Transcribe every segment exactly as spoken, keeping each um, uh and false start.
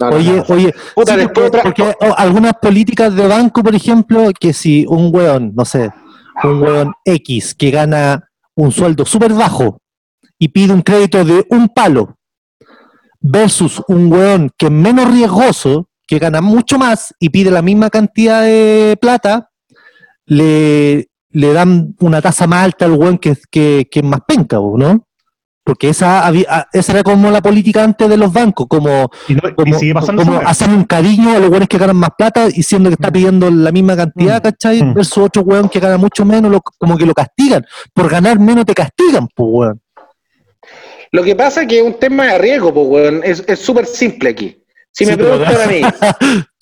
No, oye, no, no. oye, Puta, sí, porque, porque oh, algunas políticas de banco, por ejemplo, que si un hueón, no sé, un hueón X que gana un sueldo súper bajo y pide un crédito de un palo versus un hueón que es menos riesgoso, que gana mucho más y pide la misma cantidad de plata, le, le dan una tasa más alta al hueón que, que, que es más penca, ¿no? Porque esa había, esa era como la política antes de los bancos, como, y no, como, y como hacer un cariño a los hueones que ganan más plata, y siendo que está pidiendo la misma cantidad, mm. ¿cachai? Mm. Versus otro hueón que gana mucho menos, lo, como que lo castigan. Por ganar menos te castigan, pues, hueón. Lo que pasa es que es un tema de riesgo, pues, hueón. Es súper simple aquí. Si sí, me preguntan pero... a mí...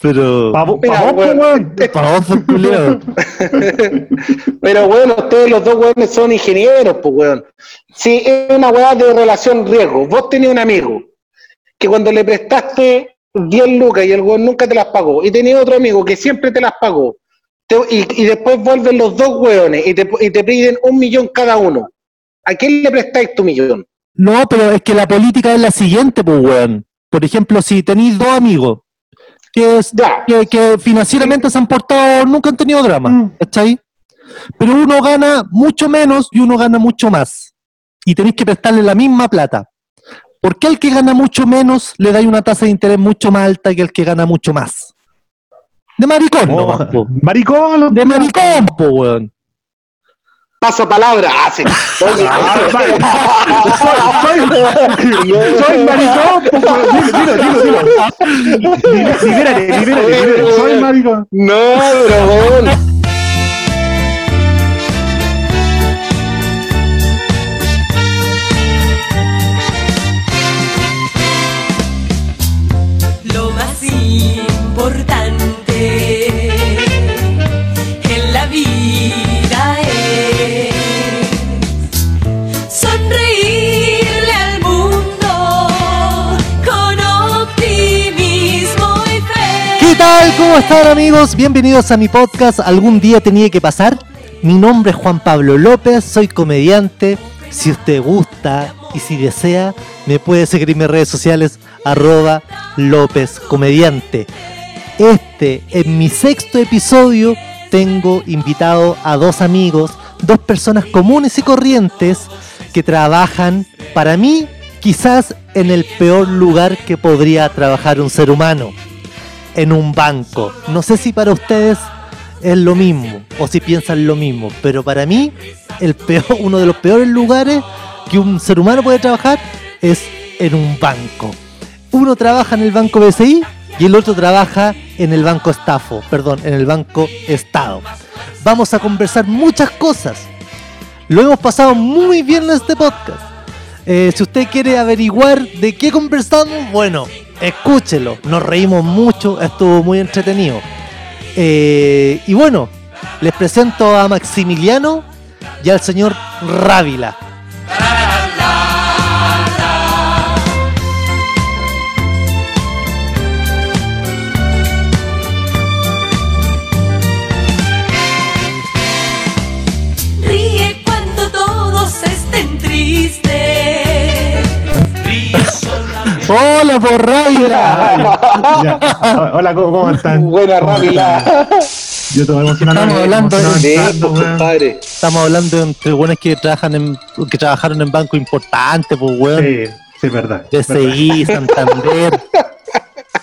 pero... Pa, pa, mira, pa, hueón, hueón. Pa, vos, hueón. Pero, hueón, ustedes los dos hueones son ingenieros, pues, hueón. Si es una hueá de relación riesgo, vos tenés un amigo que cuando le prestaste diez lucas y el hueón nunca te las pagó, y tenés otro amigo que siempre te las pagó, te, y, y después vuelven los dos hueones y te, y te piden un millón cada uno, ¿a quién le prestáis tu millón? No, pero es que la política es la siguiente, pues, hueón. Por ejemplo, si tenéis dos amigos que, es, que, que financieramente se han portado, nunca han tenido drama, ¿cachai? Pero uno gana mucho menos y uno gana mucho más. Y tenéis que prestarle la misma plata. ¿Por qué al que gana mucho menos le dais una tasa de interés mucho más alta que al que gana mucho más? De maricón, oh, nomás, po. Maricón, de maricón, po, weón. Paso palabra, hace. Ah, sí. soy, soy, soy maricón. Dilo, dilo, dilo. Libérate, libérate. Soy maricón. No, bro. Lo más importante en la vida es sonreírle al mundo con optimismo y fe. ¿Qué tal? ¿Cómo están, amigos? Bienvenidos a mi podcast Algún Día Tenía Que Pasar. Mi nombre es Juan Pablo López, soy comediante. Si usted gusta y si desea, me puede seguir en mis redes sociales, arroba López Comediante. Este, en mi sexto episodio, tengo invitado a dos amigos, dos personas comunes y corrientes que trabajan, para mí, quizás en el peor lugar que podría trabajar un ser humano, en un banco. No sé si para ustedes es lo mismo, o si piensan lo mismo, pero para mí, el peor, uno de los peores lugares que un ser humano puede trabajar es en un banco. Uno trabaja en el banco B C I y el otro trabaja en el banco Estado, perdón, en el banco Estado. Vamos a conversar muchas cosas. Lo hemos pasado muy bien en este podcast. Eh, si usted quiere averiguar de qué conversamos, bueno, escúchelo. Nos reímos mucho, estuvo muy entretenido. Eh, y bueno, les presento a Maximiliano y al señor Rávila. Hola, por Rávila. Hola, ¿cómo están? Buena, Rávila. Yo Estamos hablando de esto, compadre. Estamos hablando entre buenos que trabajan en, que trabajaron en bancos importantes, pues, weón. Sí, sí, verdad. B C I, Santander.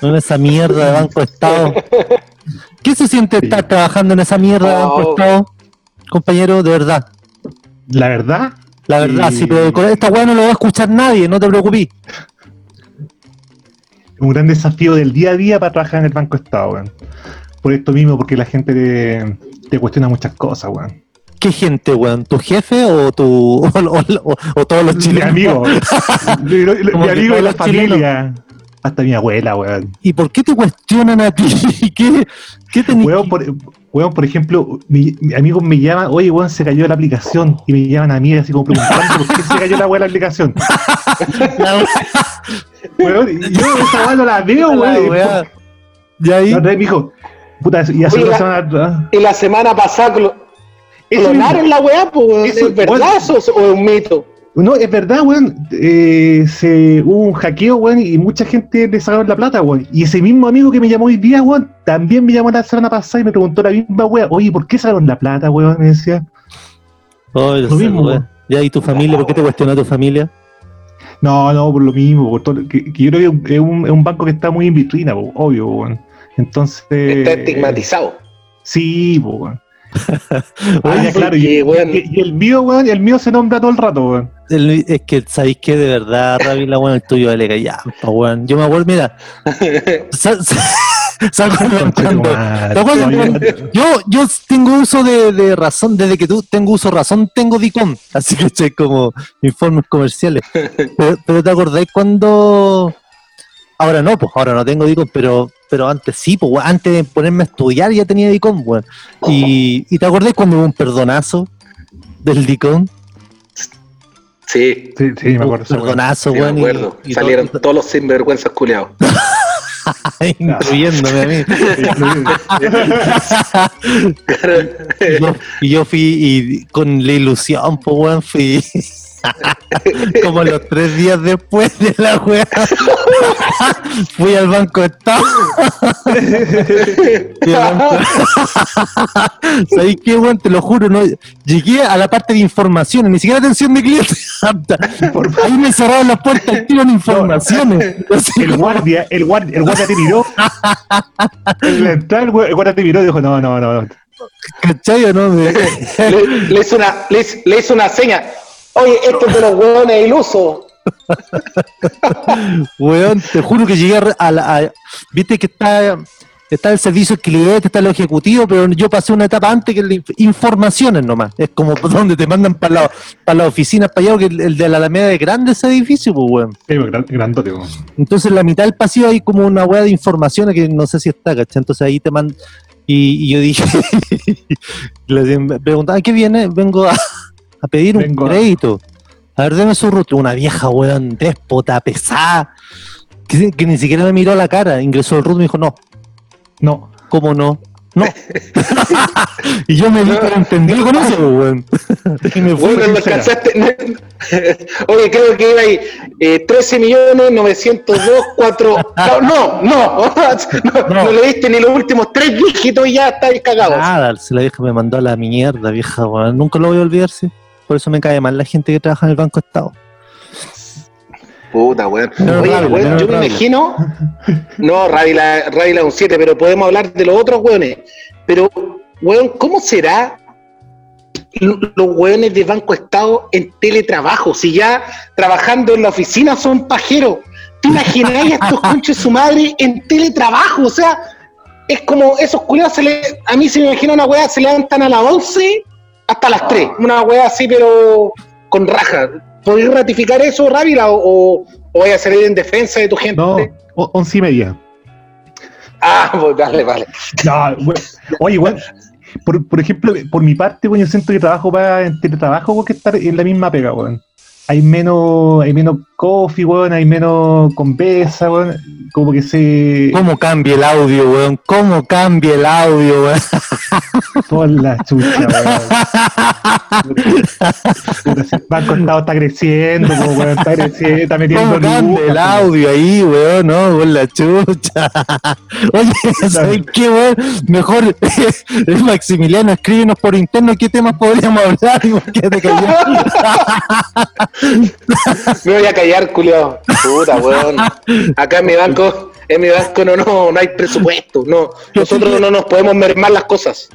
No, esa mierda de Banco Estado. ¿Qué se siente estar sí. trabajando en esa mierda de Banco Estado, compañero? De verdad. La verdad. La verdad, sí, sí, pero con esta weá no lo va a escuchar nadie, no te preocupes. Un gran desafío del día a día para trabajar en el Banco Estado, weón. Por esto mismo, porque la gente te, te cuestiona muchas cosas, weón. ¿Qué gente, weón? ¿Tu jefe o tu o, o, o, o todos los chilenos? Mi amigo. Mi, mi amigo de la familia. Chilenos. Hasta mi abuela, weón. ¿Y por qué te cuestionan a ti? ¿Qué, qué tenés? Weón, por, weón, por ejemplo, mi, mi amigo me llama, oye, weón, se cayó la aplicación. Y me llaman a mí así como preguntando, ¿por qué se cayó la weón la aplicación? La weón, yo esa weón no la veo, weón. Y ahí. No, me dijo, puta, y hace oye, una semana atrás. Y la semana pasada clonaron la weá, pues, ¿es verdad o es un mito? No, es verdad, weón. Eh, se, hubo un hackeo, weón, y mucha gente le sacaron la plata, weón. Y ese mismo amigo que me llamó hoy día, weón, también me llamó la semana pasada y me preguntó la misma, weón. Oye, ¿por qué sacaron la plata, weón? Me decía. Oh, lo mismo, weón. Ya, ¿y tu familia? Ah, ¿por qué te cuestionó tu familia? No, no, por lo mismo. Por todo, que, que yo creo que es un, es un banco que está muy in between, weón, obvio, weón. Entonces... Está estigmatizado. Sí, weón. Oye, claro, y, bueno. y, y el mío, weón, el mío se nombra todo el rato, weón. El, es que sabéis que de verdad, Rávila, weón, el tuyo vale callampa, weón. Yo me acuerdo, mira. sal, sal, sal, yo, yo tengo uso de, de razón, desde que tú tengo uso razón, tengo DICOM. Así que eché como informes comerciales. Pero, pero te acordáis cuando. Ahora no, pues ahora no tengo DICOM, pero pero antes sí, pues weón, antes de ponerme a estudiar ya tenía DICOM, weón. Y, y te acordás cuando hubo un perdonazo del DICOM. Sí, sí, sí me acuerdo. Un perdonazo, sí, weón. Me acuerdo. Y, y salieron todo, todos los sinvergüenzas culeados. Incluyéndome a mí. y, yo, y yo fui y con la ilusión, pues weón, fui. Como los tres días después de la wea fui al BancoEstado. ¿Sabéis qué, weón? Te lo juro, no llegué a la parte de informaciones, ni siquiera atención de clientes. Ahí me cerraron las puertas y tiran informaciones. No, el guardia, el guardia, el guardia te miró. En la entrada el guardia te miró y dijo, no, no, no, no. ¿Cachai o no? Le, le, hizo una, le, le hizo una seña. Oye, esto es de los hueones ilusos. Weón, te juro que llegué a la... A, viste que está, está el servicio al cliente, está el ejecutivo, pero yo pasé una etapa antes que le, informaciones nomás. Es como donde te mandan para la, para la oficina, para allá, porque el, el de la Alameda es grande ese edificio, pues, weón. Sí, gran, grandote, weón. Entonces, en la mitad del pasillo hay como una hueá de informaciones que no sé si está, ¿cachai? Entonces, ahí te mandan... Y, y yo dije... le preguntaba, ¿qué viene? Vengo a... a pedir un Vengo. crédito. A ver, deme su ruta. Una vieja, weón, déspota, pesada, que, que ni siquiera me miró a la cara. Ingresó el ruta y me dijo, no. No. ¿Cómo no? No. Y yo me di para entendido con eso, weón. Y me fui. Bueno, no alcanzaste. Oye, creo que iba ahí. Eh, trece millones novecientos dos cuatro. No, no, no. No, no. No le diste ni los últimos tres dígitos y ya estáis cagados. Nada, si la vieja me mandó a la mierda, vieja, weón. Nunca lo voy a olvidar, sí. Por eso me cae mal la gente que trabaja en el BancoEstado. Puta, weón. No, Oye, Rávila, weón, no, yo Rávila. me imagino... No, Rávila, Rávila un siete, pero podemos hablar de los otros weones. Pero, weón, ¿cómo será los weones de BancoEstado en teletrabajo? Si ya trabajando en la oficina son pajeros. ¿Te imagináis a estos conchos de su madre en teletrabajo? O sea, es como esos culiados, se le, a mí se me imagina una weá, se levantan a las once... hasta las tres, una weá así, pero con raja. ¿Podéis ratificar eso, Rávila, o, o vaya a salir en defensa de tu gente? No, once y media. Ah, pues vale, vale. No, bueno, oye, bueno, por, por ejemplo, por mi parte, bueno, yo siento que trabajo para en teletrabajo, porque estar en la misma pega, bueno. Hay menos, hay menos coffee, weón, hay menos conversa, weón, como que se... ¿Cómo cambia el audio, weón? ¿Cómo cambia el audio, weón? Por la chucha, weón. El BancoEstado está creciendo, weón, está creciendo, está metiendo... ¿Cómo cambia el audio ahí, weón? No, por la chucha. Oye, ¿sabes qué, weón? Mejor, el Maximiliano, escríbenos por interno qué temas podríamos hablar y por qué te cayó. Me voy a callar, culiao. Puta, weón. Acá en mi banco, en mi banco no, no, no hay presupuesto. No, nosotros no nos podemos mermar las cosas.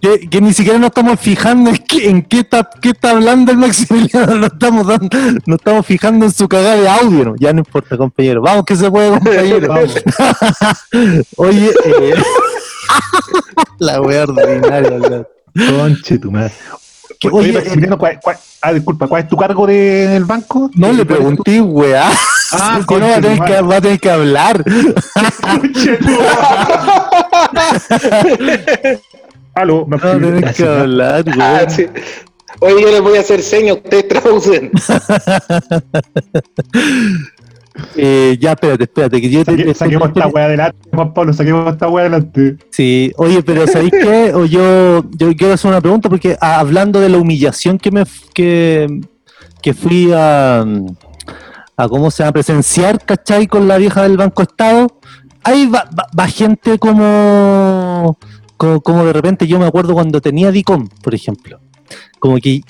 Que, que ni siquiera nos estamos fijando en qué, en qué está, qué está hablando el Maximiliano. No estamos dando, no estamos fijando en su cagada de audio, ¿no? Ya no importa, compañero. Vamos que se puede, compañero. Vamos. Oye, eh, la wea ordinaria, weón. Conche tu madre. ¿Qué, oye, Maximiliano, ¿cuál, cuál, ah, disculpa, ¿cuál es tu cargo de, en el banco? No, le pregunté, weá. Ah, sí, con no, va a tener que, va a tener que hablar. Aló, me va a tener que hablar, weá. Ah, sí. Oye, yo les voy a hacer señas, ustedes traducen. Eh, ya, espérate, espérate. Que yo Saque, te, saquemos te... esta weá adelante, Juan Pablo, saquemos esta weá adelante. Sí, oye, pero ¿sabéis qué? O yo, yo quiero hacer una pregunta, porque ah, hablando de la humillación que me que, que fui a, a cómo se va a presenciar, ¿cachai? Con la vieja del BancoEstado. Ahí va, va, va gente como, como, como de repente, yo me acuerdo cuando tenía DICOM, por ejemplo. Como que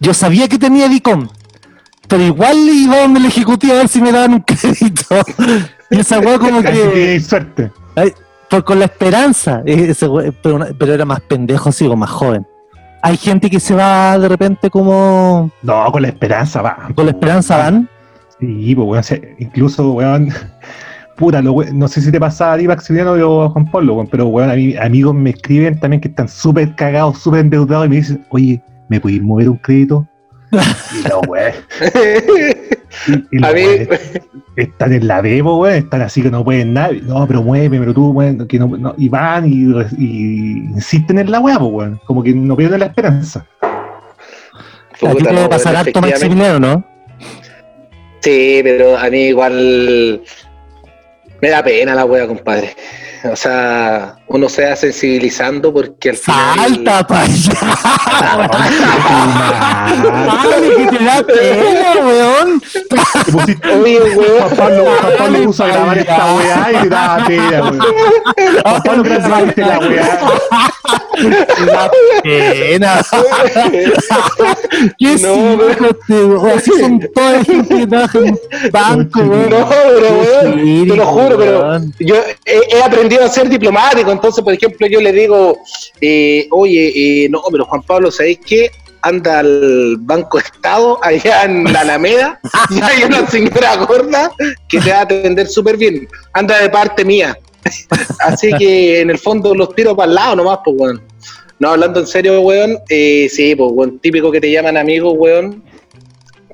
yo sabía que tenía DICOM, pero igual iba donde el ejecutivo a ver si me daban un crédito. Y esa weá como que... suerte. Ay, por, con la esperanza. Ese wea, pero, pero era más pendejo, sí, o más joven. Hay gente que se va de repente como... No, con la esperanza van. ¿Con la esperanza van? Sí, pues weón, incluso weón... Puta, lo, we, no sé si te pasaba a ti, Maximiliano, o Juan Pablo, weón, pero weón, a mí, amigos me escriben también que están súper cagados, súper endeudados, y me dicen, oye, ¿me podéis mover un crédito? Y no, weón. Y, y a mí... Wey, están en la demo, weón, están así que no pueden nada. No, pero muéveme, pero tú, weón, que no, no. Y van y, y insisten en la weá, pues, weón. Como que no pierden la esperanza. Puta, a ti te va a pasar harto, Maximiliano, ¿no? Sí, pero a mí igual... Me da pena la wea, compadre. O sea, uno se va sensibilizando porque al final... ¡Salta pa' allá! ¡Que te da pena, weón! Oye, weón. Papá no, papá no usa grabar esta weá y te da pena, weón. Papá no grabaste la weá. ¡Te da pena! ¡Qué simple! Así son todas las gente que trabaja en banco, weón. No, pero weón, te lo juro, pero yo he aprendido a ser diplomático. Entonces, por ejemplo, yo le digo, eh, oye, eh, no, pero Juan Pablo, ¿sabéis qué? Anda al BancoEstado allá en la Alameda y hay una señora gorda que te va a atender súper bien. Anda de parte mía. Así que en el fondo los tiro para el lado nomás, pues, weón. No, hablando en serio, weón, eh, sí, pues, weón, típico que te llaman amigos, weón,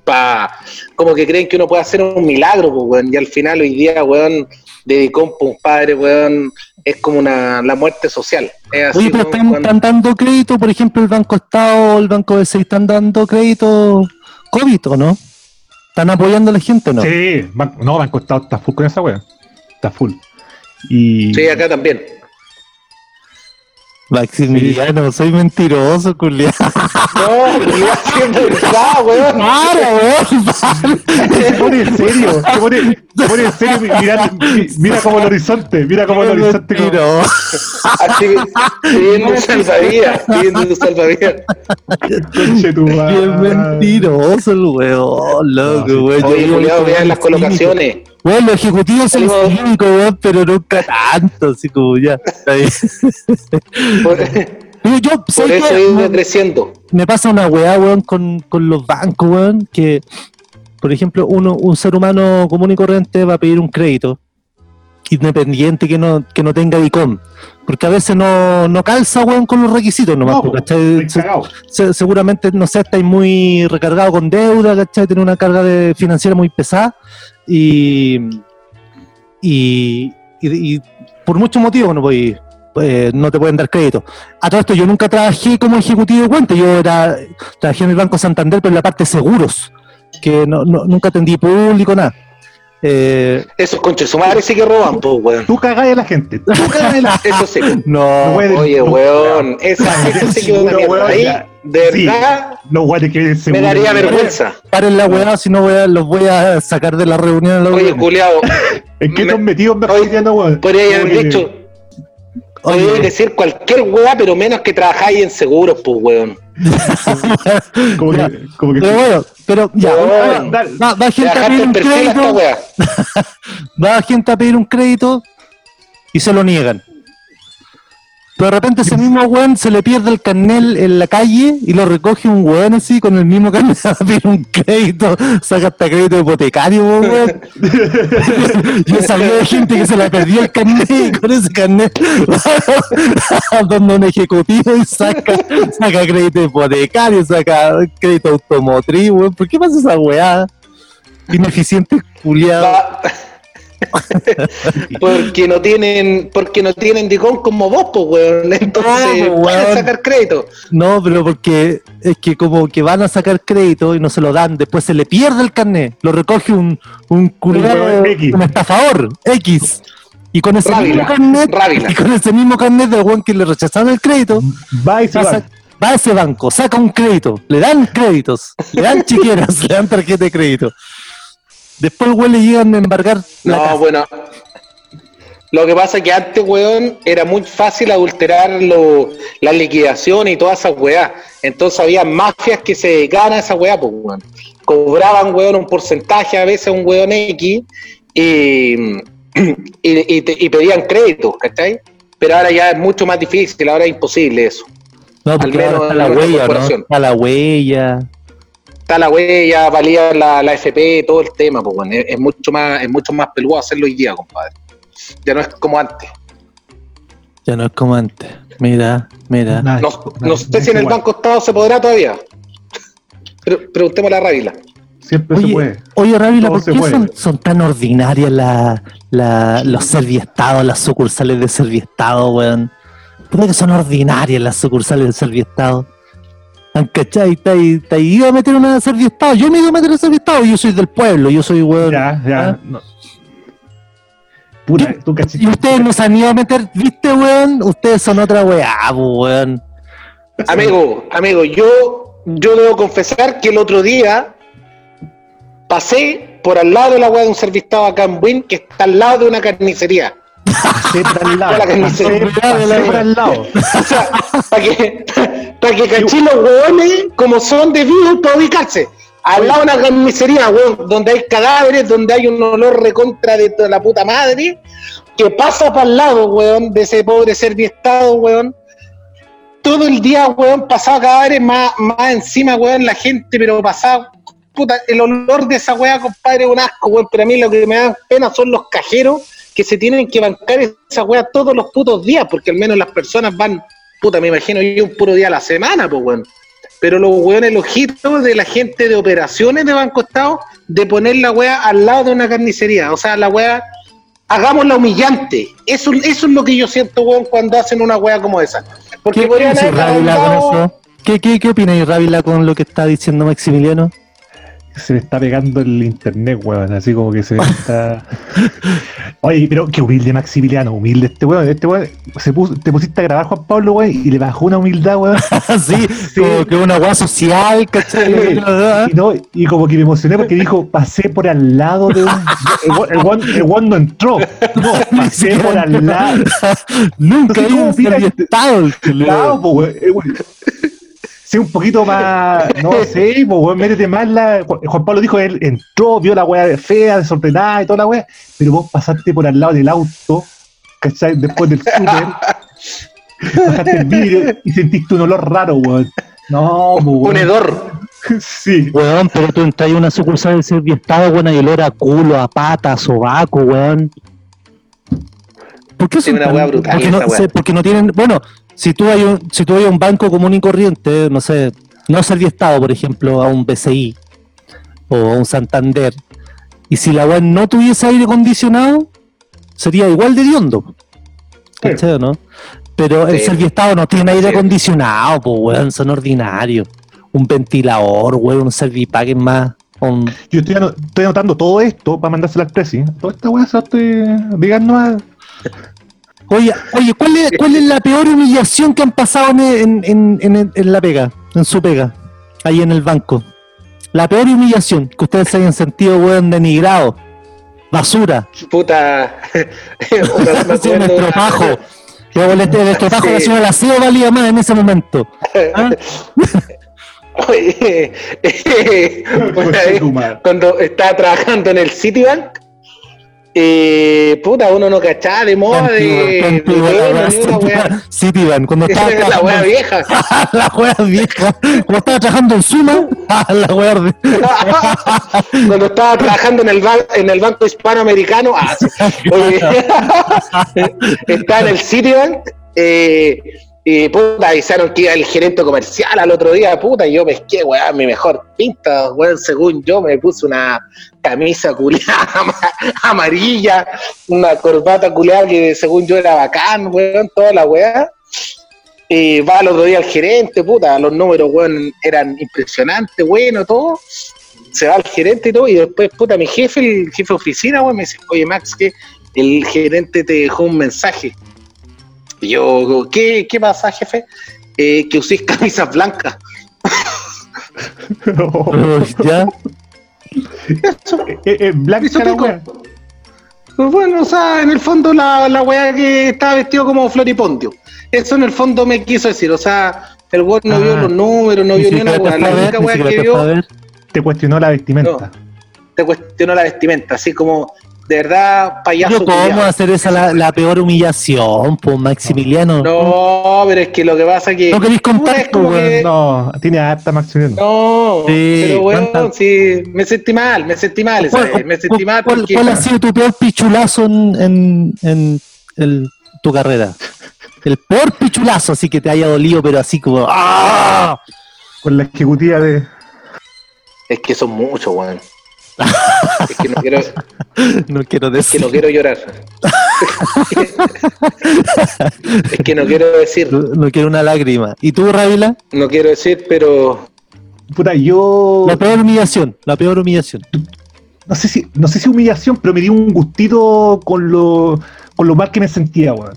pa, como que creen que uno puede hacer un milagro, pues, weón, y al final hoy día, weón, dedicó un padre, weón, es como una la muerte social. Es así. Oye, pero están, cuando... están dando crédito, por ejemplo, el BancoEstado, el Banco B C I, están dando crédito COVID, ¿o no? ¿Están apoyando a la gente, no? Sí, ban- no, BancoEstado está full con esa weón, está full. Y... Sí, acá también. Maximiliano, sí. Soy mentiroso, culiado. No, pero iba siendo verdad, weón. Claro, weón. Se pone en serio, se pone, se pone en serio. Mira, mira como el horizonte, mira como el horizonte. Como... Así, pidiendo salvavidas, pidiendo salvavidas. Bien mentiroso, el weón, loco, no, weón. Oye, culiado, vean las colocaciones. Bueno, los ejecutivos son los únicos, weón, pero nunca tanto, así como ya. Por, yo, por eso he ido creciendo. Me pasa una weá, weón, con, con los bancos, weón, que, por ejemplo, uno un ser humano común y corriente va a pedir un crédito independiente que no que no tenga DICOM, porque a veces no, no calza, weón, con los requisitos nomás, no, ¿cachai? Se, se, seguramente, no sé, estáis muy recargado con deuda, ¿cachai? Tenéis una carga de, financiera muy pesada y, y, y, y por muchos motivos no podéis... Eh, no te pueden dar crédito. A todo esto yo nunca trabajé como ejecutivo de cuenta, yo era trabajé en el Banco Santander, pero en la parte de seguros, que no, no, nunca atendí público, nada. Eh, Esos conches su madre sí que roban, pues, weón. Tú cagáis a la gente, tú cagáis a la gente. Eso sí. No, no, oye, no, weón, esa gente sí que una mierda ahí, de sí, verdad, no, weón, que me daría vergüenza. Paren la weá, si no los voy a sacar de la reunión. La oye, culiao. ¿En qué me, te has metido, Maximiliano, weón? Podría haber dicho... Oye, decir cualquier weá, pero menos que trabajáis en seguros, pues, weón. Como que, como que pero bueno, pero ya, weón, va, va, va gente a pedir un crédito, va gente a pedir un crédito y se lo niegan. Pero de repente ese mismo weón se le pierde el carnet en la calle y lo recoge un weón así con el mismo carnet a pedir un crédito, saca hasta crédito hipotecario, weón. Yo sabía de gente que se le perdió el carnet y con ese carnet donde un ejecutivo y saca, saca crédito hipotecario, saca crédito automotriz, weón. ¿Por qué pasa esa weá? Ineficiente culiado. Porque no tienen, porque no tienen DICOM como vos, pues, weón. Entonces no, van a sacar crédito. No, pero porque es que como que van a sacar crédito y no se lo dan, después se le pierde el carnet, lo recoge un un culero, un estafador X. Y con ese Rávila, mismo carnet, Rávila. Y con ese mismo carnet del weón que le rechazaron el crédito, va y se va. va a ese banco, saca un crédito, le dan créditos, le dan chiqueras, le dan tarjeta de crédito. Después, weón, le llegan a embargar la No, casa. Bueno, lo que pasa es que antes, weón, era muy fácil adulterar lo, la liquidación y todas esas weas. Entonces había mafias que se dedicaban a esa wea, pues, weón. Cobraban, weón, un porcentaje, a veces un weón X, y... Y, y, y pedían crédito, ¿cachai? Pero ahora ya es mucho más difícil, ahora es imposible eso. No, al menos está la, la huella, ¿no? Está la huella. Está la huella, valía la, la F P, todo el tema, pues, bueno, es, es mucho más, es mucho más peludo hacerlo hoy día, compadre. Ya no es como antes. Ya no es como antes. Mira, mira. No, no, no, no sé no si en igual. El BancoEstado se podrá todavía. Pero, preguntémosle a Rávila. Siempre oye, se puede. Oye, Rávila, ¿por qué son, son tan ordinarias la, la, los Serviestados, las sucursales de Serviestado, weón? ¿Por qué son ordinarias las sucursales de Serviestado? ¿Cachai? Te, te iba a meter una de Serviestado, yo me iba a meter una de Serviestado, yo soy del pueblo, yo soy weón. Ya, ya. No. Pura, tú cachai. Y ustedes nos han ido a meter, ¿viste, weón? Ustedes son otra weá, weón. Amigo, amigo, yo, yo debo confesar que el otro día pasé por al lado de la weá de un servistado acá en Buin, que está al lado de una carnicería. Pasé por al lado. La carnicería. Pasé por al lado. O sea, para que, para que cachín los hueones como son debidos para ubicarse. Al lado de una carnicería, weón, donde hay cadáveres, donde hay un olor recontra de toda la puta madre, que pasa para el lado, weón, de ese pobre servistado, weón. Todo el día, weón, pasaba cadáveres más, más encima, weón, la gente, pero pasaba... Puta, el olor de esa weá, compadre, es un asco, weón. Pero a mí lo que me da pena son los cajeros que se tienen que bancar esa weá todos los putos días, porque al menos las personas van, puta, me imagino yo, un puro día a la semana, pues, weón. Pero los weones, los ojitos de la gente de operaciones de BancoEstado, de poner la weá al lado de una carnicería. O sea, la weá, hagámosla humillante. Eso, eso es lo que yo siento, weón, cuando hacen una weá como esa. Porque ¿Qué, podrían haber hablado... ¿Qué, qué, qué opináis, Rávila, con lo que está diciendo Maximiliano? Se le está pegando el internet, weón, así como que se le está... Oye, pero qué humilde Maximiliano, humilde este weón, este weón, se puso, te pusiste a grabar Juan Pablo, weón, y le bajó una humildad, weón. sí, sí, como que una weá social, ¿cachai? y, no, y como que me emocioné porque dijo, pasé por al lado de un... El weón no entró, no, pasé por al lado. Nunca hubo un estado, claro, weón. Sí, un poquito más, no sé, pues, weón, métete más la... Juan Pablo dijo, él entró, vio la weá fea, desordenada y toda la weá, pero vos pasaste por al lado del auto, ¿cachai? Después del súper, bajaste el vidrio y sentiste un olor raro, weón. No, pues, weón. Un hedor. Sí. Weón, pero tú entras en una sucursal del Serviestado, weón, y olor a culo, a pata, a sobaco, weón. ¿Por qué son una weá brutal? Porque no, se, porque no tienen... Bueno... Si tú hay un, si tú hay un banco común y corriente, no sé, no Serviestado, por ejemplo, a un B C I o a un Santander, y si la web no tuviese aire acondicionado, sería igual de hediondo. ¿Cachai, no? Pero el sí. Serviestado no tiene aire acondicionado, pues, weón, son ordinarios. Un ventilador, weón, un Servipack es más. Un... Yo estoy, anot- estoy anotando todo esto para mandárselo al presi. Toda esta weá se digan no a... Oye, oye, ¿cuál es, cuál es la peor humillación que han pasado en, en, en, en la pega, en su pega, ahí en el banco? La peor humillación que ustedes se hayan sentido, weón, denigrado, basura. Puta. Sí, el estropajo. El estropajo de la señora Laceo valía más en ese momento. ¿Ah? Oye, bueno, cuando estaba trabajando en el Citibank. Eh, puta, uno no cachaba de moda de... Citibank, cuando estaba trabajando... La wea vieja. La wea vieja. Cuando estaba trabajando en Suma, la wea de... Cuando estaba trabajando en el, ba- en el Banco Hispanoamericano, ah, estaba en el Citibank, eh, y puta, avisaron que iba el gerente comercial al otro día, puta, y yo pesqué, weón, mi mejor pinta, weón, según yo, me puse una camisa culeada amarilla, una corbata culeada que según yo era bacán, weón, toda la weá, y va al otro día el gerente, puta, los números, weón, eran impresionantes, bueno, todo, se va el gerente y todo, y después, puta, mi jefe, el jefe de oficina, weón, me dice, oye, Max, que el gerente te dejó un mensaje. Y yo, ¿qué, ¿qué pasa, jefe? eh, que uséis camisas blancas. No, ya. Eso, eh, eh, blanca eso la wea. Pues bueno, o sea, en el fondo la, la wea que estaba vestido como floripondio. Eso en el fondo me quiso decir, o sea, el weón no ah, vio los números, no vio ni una wea. La única wea que vio. Te cuestionó la vestimenta. No, te cuestionó la vestimenta, así como. De verdad, payaso. Yo, ¿cómo humillado? Hacer esa la, la peor humillación, pues, Maximiliano? No, pero es que lo que pasa es que... No querés contar, güey. No, tiene harta Maximiliano. No, sí, pero bueno, ¿cuánta? Sí, me sentí mal, me sentí mal. ¿Cuál, me sentí mal ¿cuál, porque... ¿Cuál ha sido tu peor pichulazo en, en, en el, tu carrera? El peor pichulazo, así que te haya dolido, pero así como... ¡Ah! Con la ejecutiva de... Es que son muchos, güey. Es que no quiero, no quiero decir. Es que no quiero llorar. Es que no quiero decir. No, no quiero una lágrima. ¿Y tú, Raila? No quiero decir, pero puta, yo la peor humillación, la peor humillación. No sé si, no sé si humillación, pero me dio un gustito con lo, con lo mal que me sentía, weón.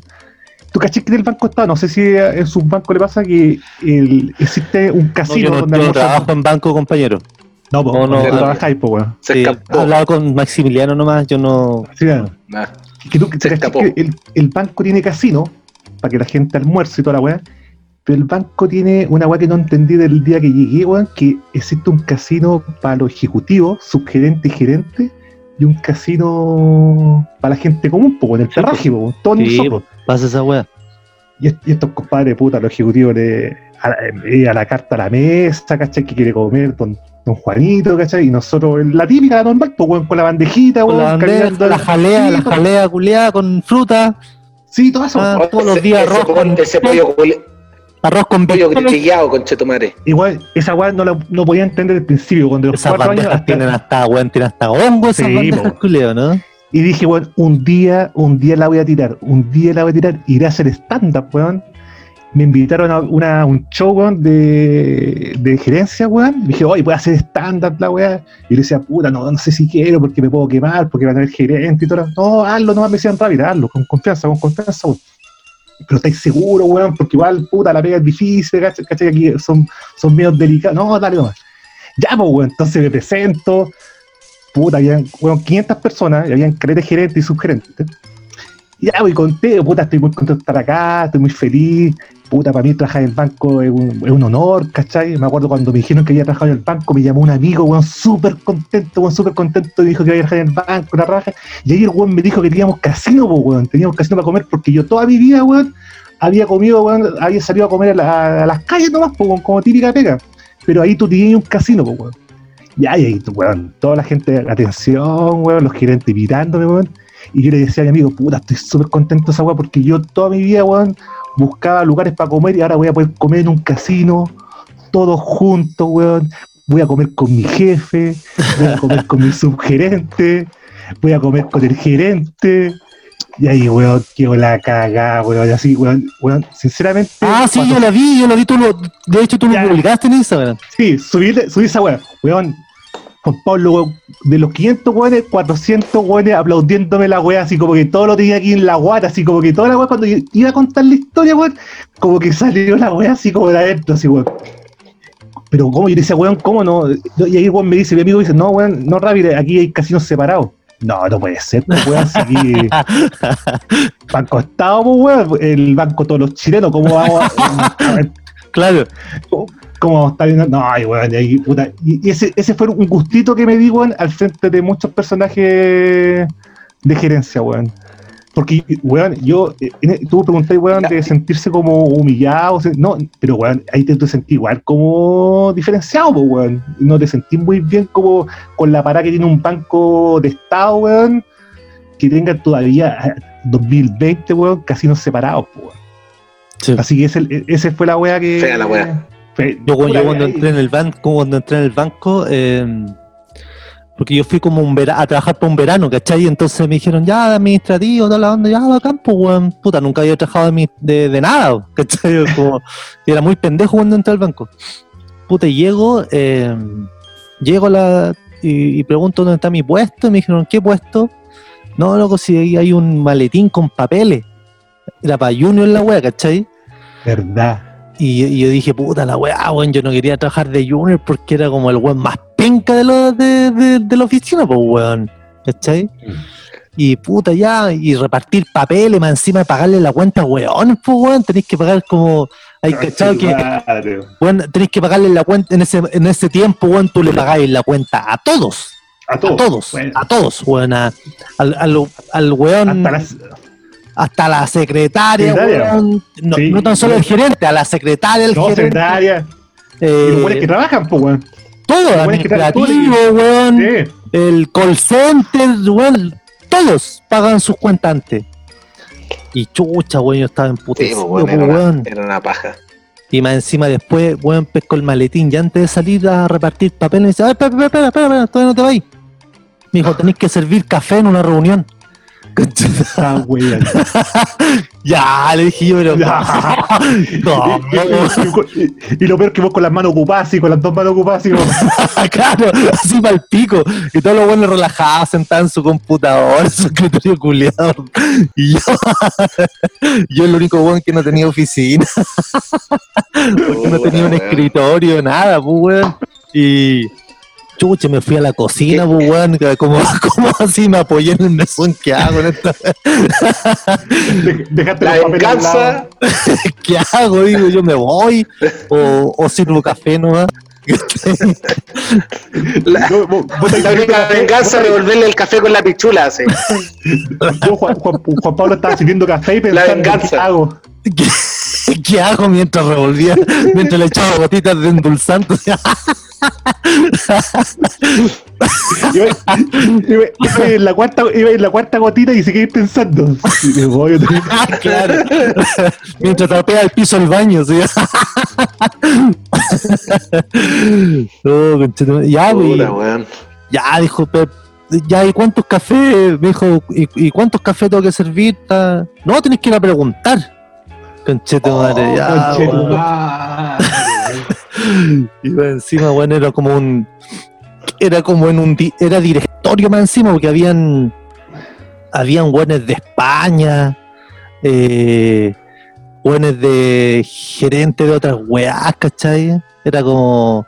¿Tú caché que del banco está? No sé si en sus bancos le pasa que el, existe un casino. No, yo no, donde yo no trabajo en banco, compañero. No, pues, no, no, no trabajáis, pues, weón. Se sí, escapó. He hablado con Maximiliano nomás, yo no... Maximiliano. Nah. Que tú, se escapó. Que el, el banco tiene casino, para que la gente almuerce y toda la weá, pero el banco tiene una weá que no entendí del día que llegué, weón, que existe un casino para los ejecutivos, subgerente y gerente, y un casino para la gente común, pues, en el terraje, pues, todos sí, nosotros. Pasa esa weá. Y, y estos compadres, puta, los ejecutivos le... A la, a la carta a la mesa, ¿cachai? Que quiere comer don, don Juanito, ¿cachai? Y nosotros, la típica, la normal, pues, con la bandejita, con la, bandera, con la jalea, sí, la jalea culiada, con fruta. Sí, todo eso. Ah, todos ese, los días arroz ese, con... Ese pollo, arroz con pollo grillado, con chetumare. Igual, esa weá no la no podía entender al principio, cuando los cuatro años... Hasta, tienen hasta, weón, tienen hasta hongo esas sí, bandejas culiadas, ¿no? Y dije, bueno, un día, un día la voy a tirar, un día la voy a tirar, iré a hacer stand-up, weón. Me invitaron a una, un show, weón, de, de gerencia, weón. Me dije, oye, ¿puedo hacer stand-up, la weá? Y le decía, puta, no, no sé si quiero, porque me puedo quemar, porque van a haber gerente y todo. No, hazlo, nomás me decían rápido, hazlo, con confianza, con confianza, weón. Pero estáis seguro, weón, porque igual, puta, la pega es difícil, ¿cachai? ¿Cachai? Aquí son, son medios delicados. No, dale nomás. Ya, pues, weón, entonces me presento. Puta, habían, weón, quinientas personas, y habían carete gerente y subgerente. Ya, voy contento, puta, estoy muy contento de estar acá, estoy muy feliz. Puta, para mí trabajar en el banco es un, es un honor, ¿cachai? Me acuerdo cuando me dijeron que había trabajado en el banco, me llamó un amigo, weón, súper contento, weón, súper contento, y dijo que iba a trabajar en el banco, la raja. Y ahí el weón me dijo que teníamos casino, po, weón, teníamos casino para comer, porque yo toda mi vida, weón, había comido, weón, había salido a comer a, la, a las calles nomás, po, weón, como típica pega. Pero ahí tú tenías un casino, po, weón. Y ahí, weón, toda la gente, atención, weón, los gerentes invitándome, weón. Y yo le decía a mi amigo, puta, estoy súper contento de esa weón, porque yo toda mi vida, weón, buscaba lugares para comer y ahora voy a poder comer en un casino, todos juntos, weón. Voy a comer con mi jefe, voy a comer con mi subgerente, voy a comer con el gerente. Y ahí, weón, quedó la cagada, weón, y así, weón, weón, sinceramente... Ah, sí, cuando... yo la vi, yo la vi, tú lo, de hecho tú ya, lo publicaste en Instagram. Sí, subí, subí esa weón, weón. Juan Pablo, weón, de los quinientos weones, cuatrocientos weones aplaudiéndome la weá, así como que todo lo tenía aquí en la guata, así como que toda la weá, cuando yo iba a contar la historia, weón, como que salió la weá así como de adentro, así, weón. Pero cómo, yo le decía, weón, ¿cómo no? Y ahí, weón, me dice, mi amigo dice, no, weón, no, Ravi, aquí hay casinos separados. No, no puede ser, pues, weón, si aquí... BancoEstado, pues, weón, el banco todos los chilenos, ¿cómo vamos a...? Claro. ¿Cómo vamos a estar viendo? No, ay, weón, ahí, puta. Y ese, ese fue un gustito que me di, weón, al frente de muchos personajes de gerencia, weón. Porque, weón, yo, eh, tú preguntáis, weón, de sentirse como humillado. No, pero, weón, ahí te, te sentí igual como diferenciado, pues, weón. No te sentí muy bien como con la parada que tiene un banco de Estado, weón, que tenga todavía dos mil veinte, weón, casinos separados, pues, weón. Sí. Así que ese, ese fue la wea que... Fea la wea. Fe, yo yo cuando, entré en el banco, cuando entré en el banco, eh, porque yo fui como un vera, a trabajar por un verano, ¿cachai? Entonces me dijeron, ya, administrativo, toda la onda, ya, bacán, pues, weón. Puta, nunca había trabajado de, de, de nada, ¿cachai? Como, era muy pendejo cuando entré al banco. Puta, y llego, eh, llego la, y, y pregunto dónde está mi puesto, y me dijeron, ¿qué puesto? No, loco, si hay un maletín con papeles. Era para Junior la wea, ¿cachai? Verdad. Y, y yo dije, puta la weá, weón, yo no quería trabajar de junior porque era como el weón más penca de, lo, de, de, de la oficina, pues weón, ¿cachai? Y puta ya, y repartir papeles, más encima de pagarle la cuenta, weón, pues weón, tenés que pagar como... Hay cachado que, weón, tenés que pagarle la cuenta, en ese, en ese tiempo, weón, tú le pagáis la cuenta a todos. A todos, a todos, bueno. a todos weón, a, al, al, al weón... Hasta la secretaria, secretaria. Weón, no, sí. no tan solo el gerente, a la secretaria, el no, gerente. secretaria. Eh, y los buenos que trabajan, pues, weón. Todo, el administrativo, weón, sí. el call center, weón, todos pagan sus cuentas antes. Y chucha, weón, yo estaba en putecido, sí, weón, weón, weón. Era una paja. Y más encima después, weón, pesco el maletín ya antes de salir a repartir papel. Me dice, a ver, espera, espera, espera, espera, todavía no te vais. Me dijo, tenés que servir café en una reunión. Ah, wea, ya, le dije yo, pero. No, y lo peor que vos con las manos ocupadas, y con las dos manos ocupadas, y como... claro, así para el pico. Y todos los buenos relajados, sentados en su computador, en su escritorio culiado. Y yo, yo, el único bueno que no tenía oficina, porque no tenía un escritorio, nada, pues, weón. Y. Chuche, me fui a la cocina, pues, weón, como, como así me apoyé en el mesón que hago en esta... De, dejaste la venganza. ¿Qué hago? Digo, yo me voy, o, o sirvo café nomás. La, yo, vos, vos la única venganza es revolverle el café con la pichula, así. Yo, Juan, Juan, Juan Pablo estaba sirviendo café y pensando, ¿qué hago? ¿Qué, ¿Qué hago mientras revolvía? Mientras le echaba gotitas de endulzante. iba, iba, iba, en la cuarta, iba en la cuarta gotita y seguí pensando. Me voy, claro. Mientras tapea el piso del baño, ¿sí? No, ya, Hola, ya dijo Pep. Ya, ¿y cuántos cafés? Me dijo, ¿y, y cuántos cafés tengo que servir? Ta? No, tenés que ir a preguntar. Conchete oh, madre, ya. Conchete madre. Y más encima, bueno, era como un. Era como en un. Di, era directorio más encima, porque habían. Habían güenes de España, eh, güenes de gerente de otras weas, ¿cachai? Era como.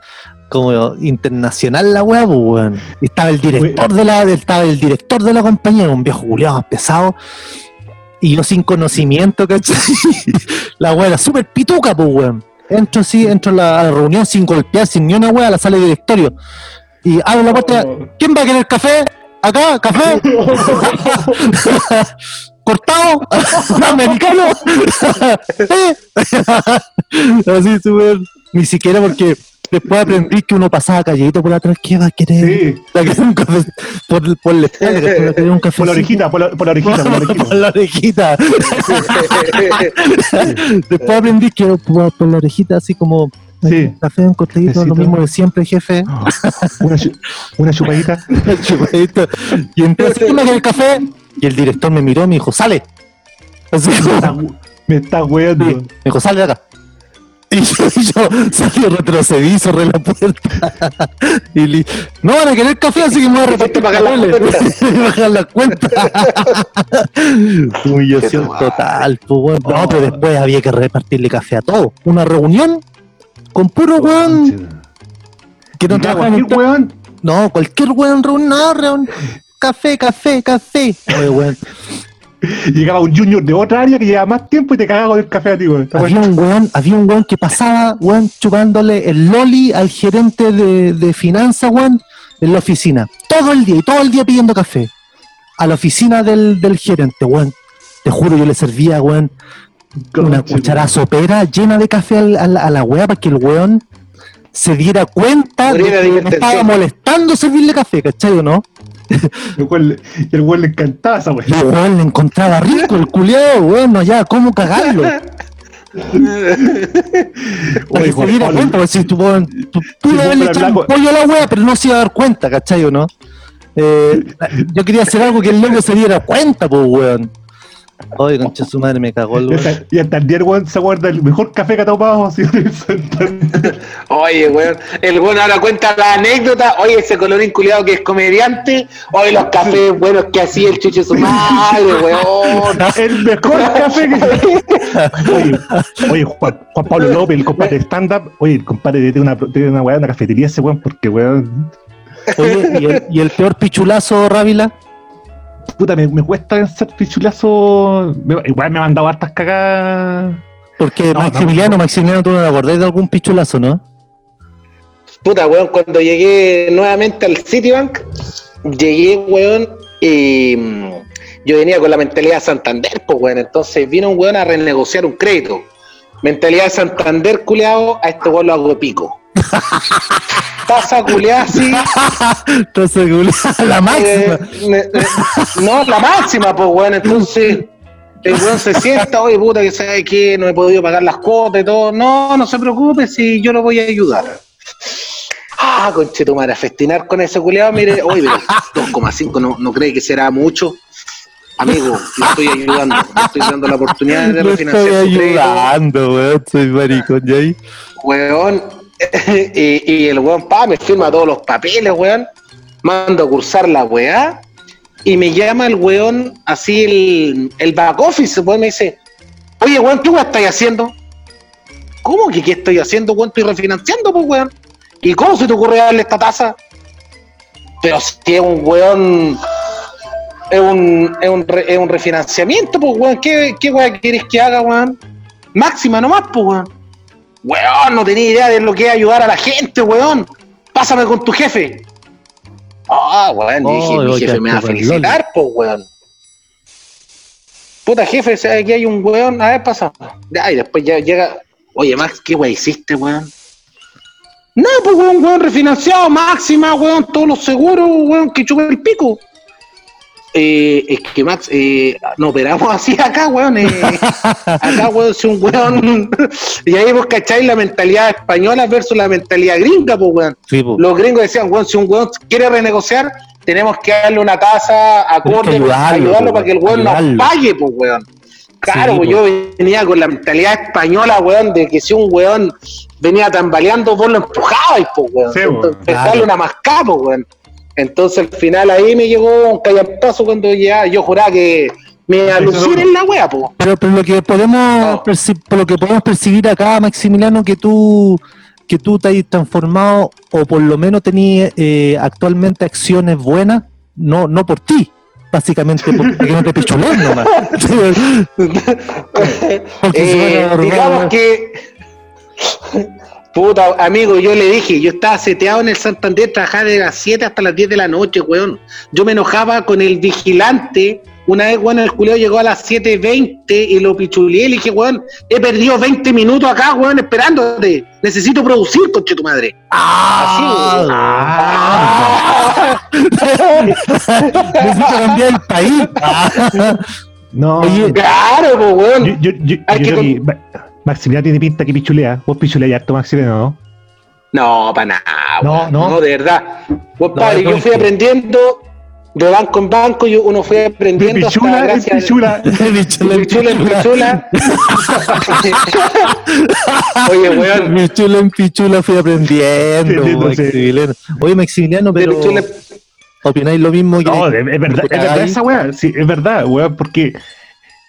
Como internacional la wea, pues, weón. Y estaba el director de la. Estaba el director de la compañía, un viejo culiado pesado. Y yo sin conocimiento, ¿cachai? La wea era súper pituca, pues, weón. Entro así, entro a la reunión sin golpear, sin ni una wea, a la sala de directorio. Y abro la puerta, ¿quién va a querer café? ¿Acá? ¿Café? ¿Cortado? ¿Americano? Así súper... Ni siquiera porque... Después aprendí que uno pasaba calladito por atrás, ¿qué va a querer? Sí. ¿Va a querer un café? Por, por, el espalda, que va a querer un café. Por la orejita, por la, por la orejita, por la orejita. Por la orejita. Después aprendí que por, por la orejita, así como sí. Un café, un cortadito, lo mismo de siempre, jefe. Oh, una, una chupadita. Una chupadita. Y entonces, ¿qué me queda el café? Y el director me miró y me dijo, ¡sale! Así, me está hueando. Me dijo, ¡sale de acá! Y yo, yo salí, retrocedí, cerré la puerta. Y le no van a querer café, así que me voy a repartir para bajar la cuenta. Humillación total, pues, weón. No, oh. Pero después había que repartirle café a todos. Una reunión con puro weón. Que no, no trabajan en weón. No, cualquier weón reunión. No, reunión. Café, café, café. Oye, weón. Llegaba un junior de otra área que llevaba más tiempo y te cagaba con el café a ti, weón. Había un weón, había un weón que pasaba, weón, chupándole el loli al gerente de, de finanzas, weón, en la oficina. Todo el día, y todo el día pidiendo café. A la oficina del, del gerente, weón. Te juro, yo le servía, weón, una cuchara sopera llena de café a la, a la weá para que el weón se diera cuenta de que me estaba molestando servirle café, ¿cachai o no? El weón le, le encantaba esa weón. El weón le encontraba rico, el culiao, bueno, ya, ¿cómo cagarlo? Oye, se diera cuenta, porque si tú pude haberle echado un pollo a la weá, pero no se iba a dar cuenta, ¿cachai o no? Eh, yo quería hacer algo que el loco se diera cuenta, pues, weón. Oye, concha su madre, me cagó el weón. Y hasta el día el weón se guarda el mejor café que ha tomado así en Santander. Oye, weón, el weón ahora cuenta la anécdota. Oye, ese colorín culiado que es comediante. Oye, los cafés buenos que hacía el chucho su madre, weón. El mejor café que... Oye, oye Juan, Juan Pablo López, el compadre de stand-up. Oye, el compadre tiene una, tiene una weón, una cafetería ese weón, porque weón... Oye, ¿y el, y el peor pichulazo, Rávila? Puta, me, me cuesta ser pichulazo. Me, igual me han mandado hartas cagadas. Porque no, Maximiliano, no, no. Maximiliano, tú no te acordás de algún pichulazo, ¿no? Puta, weón, cuando llegué nuevamente al Citibank, llegué, weón, y yo venía con la mentalidad de Santander, pues, weón. Entonces vino un weón a renegociar un crédito. Mentalidad de Santander, culeado, a este weón lo hago de pico. Taza culeada así. Taza culeada, la máxima. Eh, no, la máxima, pues, weón. Entonces, el weón se sienta, oye, puta, que sabe que no he podido pagar las cuotas y todo. No, no se preocupe, si yo lo voy a ayudar. Ah, conchetumara, festinar con ese culeado, mire, oye, pero dos coma cinco, ¿no, no cree que será mucho? Amigo, le estoy ayudando, le estoy dando la oportunidad de refinanciar. Le estoy ayudando, weón, soy maricón, ¿y ahí? Weón, y, y el weón, pa, me firma todos los papeles, weón, mando a cursar la weá, y me llama el weón, así el, el back office, weón, me dice, oye, weón, ¿tú qué estás haciendo? ¿Cómo que qué estoy haciendo, weón? Estoy refinanciando, pues, weón. ¿Y cómo se te ocurre darle esta tasa? Pero si es un weón... Es un, es, un re, es un refinanciamiento, pues, weón. ¿Qué, qué weón querés que haga, weón? Máxima nomás, pues, weón. Weón, no tenía idea de lo que es ayudar a la gente, weón. Pásame con tu jefe. Ah, weón, oh, dije, mi jefe me va a felicitar, pues, weón. Puta, jefe, aquí hay un weón. A ver, pasa. Ya, y después ya llega. Oye, Max, ¿qué weón hiciste, weón? No, pues, weón, weón, refinanciado, máxima, weón, todos los seguros, weón, que chupa el pico. Eh, es que Max, eh, no operamos así acá, weón. Eh, acá, weón, es un weón. Y ahí vos cacháis la mentalidad española versus la mentalidad gringa, pues, weón. Sí, pues. Los gringos decían, weón, si un weón quiere renegociar, tenemos que darle una tasa acorde, ayudarlo, para ayudarlo, para que el weón ayudarlo. Nos pague, pues, weón. Claro, sí, pues, yo venía con la mentalidad española, weón, de que si un weón venía tambaleando, vos lo empujabas, pues, weón. Sí, entonces, claro. Darle una mascada, pues, weón. Entonces al final ahí me llegó un callapazo cuando ya yo juraba que me aluciné en la wea, po. Pero, pero lo que podemos perci- por lo que podemos percibir acá, Maximiliano, que tú que tú te has transformado o por lo menos tenías eh, actualmente acciones buenas, no no por ti, básicamente porque no te picholeas nomás. eh, digamos que puta, amigo, yo le dije, yo estaba seteado en el Santander, trabajaba de las siete hasta las diez de la noche, weón. Yo me enojaba con el vigilante. Una vez, weón, el culiao llegó a las siete veinte y lo pichuleé y le dije, weón, he perdido veinte minutos acá, weón, esperándote. Necesito producir, conche tu madre. Ah, así, weón. Ah, ah, necesito cambiar el país. Ah, no. Oye, claro, pues, weón. Yo, yo, yo, Hay yo, que yo, con... Maximiliano tiene pinta que pichulea. Vos pichuleas harto, Maximiliano, ¿no? No, para nada. No, no. No, de verdad. Vos, padre, no, yo fui aprendiendo de banco en banco. Yo uno fui aprendiendo. De pichula, hasta de pichula. De pichula, de pichula. En pichula. Oye, weón. De pichula en pichula fui aprendiendo. Sí, sí, Maximiliano. Sí. Oye, Maximiliano, pero. De pichula... ¿Opináis lo mismo que? No, es verdad, es verdad esa weá. Sí, es verdad, weón, porque.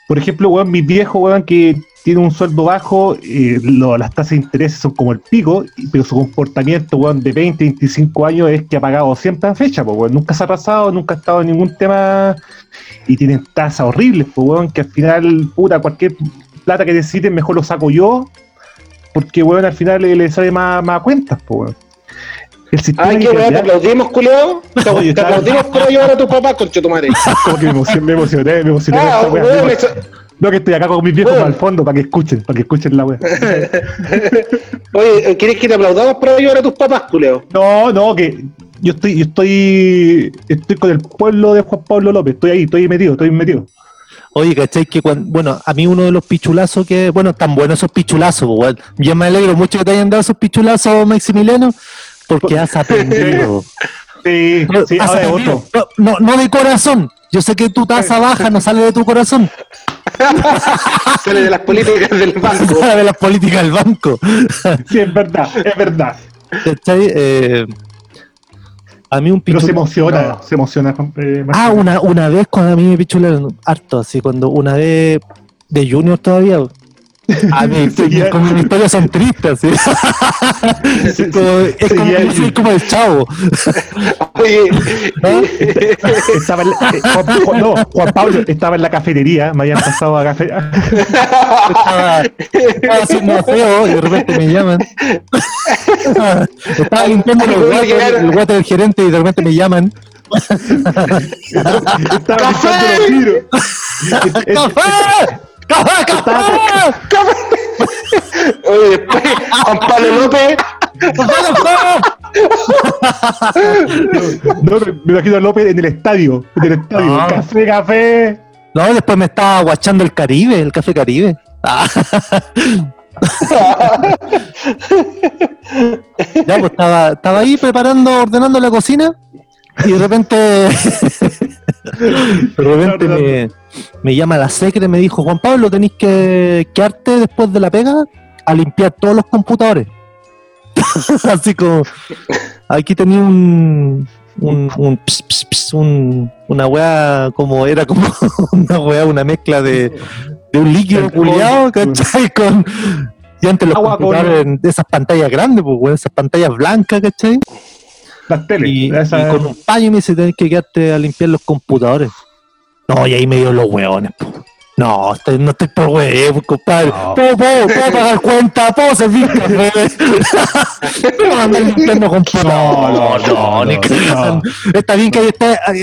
Por ejemplo, weón, mi viejo, weón, que. Tiene un sueldo bajo, eh, lo, las tasas de interés son como el pico, pero su comportamiento, weón, de veinte, veinticinco años es que ha pagado siempre a fecha, pues, weón. Nunca se ha pasado, nunca ha estado en ningún tema y tienen tasas horribles, pues, weón, que al final, puta, cualquier plata que necesiten mejor lo saco yo, porque, weón, al final le, le sale más, más cuentas, pues, weón. El sistema. Ay, qué weón, te aplaudimos, culiao. Te, te aplaudimos por llevar a tus papás, conchetumare. Como que me emocioné, me emocioné, me emocioné. Ah, esta, weón, weón, weón, weón. No, que estoy acá con mis viejos bueno. Para el fondo, para que escuchen, para que escuchen la wea. Oye, ¿quieres que te aplaudamos para ayudar a tus papás, culeo? No, no, que yo estoy, yo estoy, estoy con el pueblo de Juan Pablo López, estoy ahí, estoy metido, estoy metido. Oye, ¿cachai? Que cuando, bueno, a mí uno de los pichulazos que, bueno, tan buenos esos pichulazos, weón. Yo me alegro mucho que te hayan dado esos pichulazos, Maximiliano, porque has aprendido. Sí, sí, ahora es otro. No, no, no de corazón. Yo sé que tu tasa baja no sale de tu corazón. Sale de las políticas del banco. Sale de las políticas del banco. Sí, es verdad, es verdad. Eh, a mí un pichuleo. Pero se emociona, no. se emociona. Eh, ah, una, una vez cuando a mí me pichulearon harto, así, cuando una vez de Junior todavía. A mí, seguía, con mis historias son tristes, ¿sí? Sí, es como, es como, es como el Chavo. Oye, ¿no? Estaba en la, Juan, no, Juan Pablo estaba en la cafetería, me habían pasado a café. Estaba, estaba haciendo aseo y de repente me llaman. Estaba limpiando los guates, el guate del gerente y de repente me llaman. Estaba ¡Café! ¡Café! ¡Café! ¡Café, café! ¡Café! Oye, después, Juan Pablo López. No, me imagino a López en el estadio. En el estadio. Ah. ¡Café, café! No, después me estaba guachando el Caribe, el Café Caribe. Ah. Ya, pues estaba, estaba ahí preparando, ordenando la cocina. Y de repente, de repente me, me llama la secre y me dijo, Juan Pablo, tenés que quedarte después de la pega a limpiar todos los computadores. Así como, aquí tenía un, un, un, ps, ps, ps, un una weá, como era como una weá, una mezcla de, de un líquido culiado, ¿cachai? Con, y antes los computadores de esas pantallas grandes, pues, esas pantallas blancas, ¿cachai? Las teles, y, esa... y con un paño y me dice, tenés que quedarte a limpiar los computadores. No, y ahí me dio los hueones, po. No, estoy, no estoy por huevo, compadre. No. Puedo, puedo, puedo pagar cuenta, puedo servir café. Puedo andar limpiando computadores. No, no, no, no, ni no. Está bien que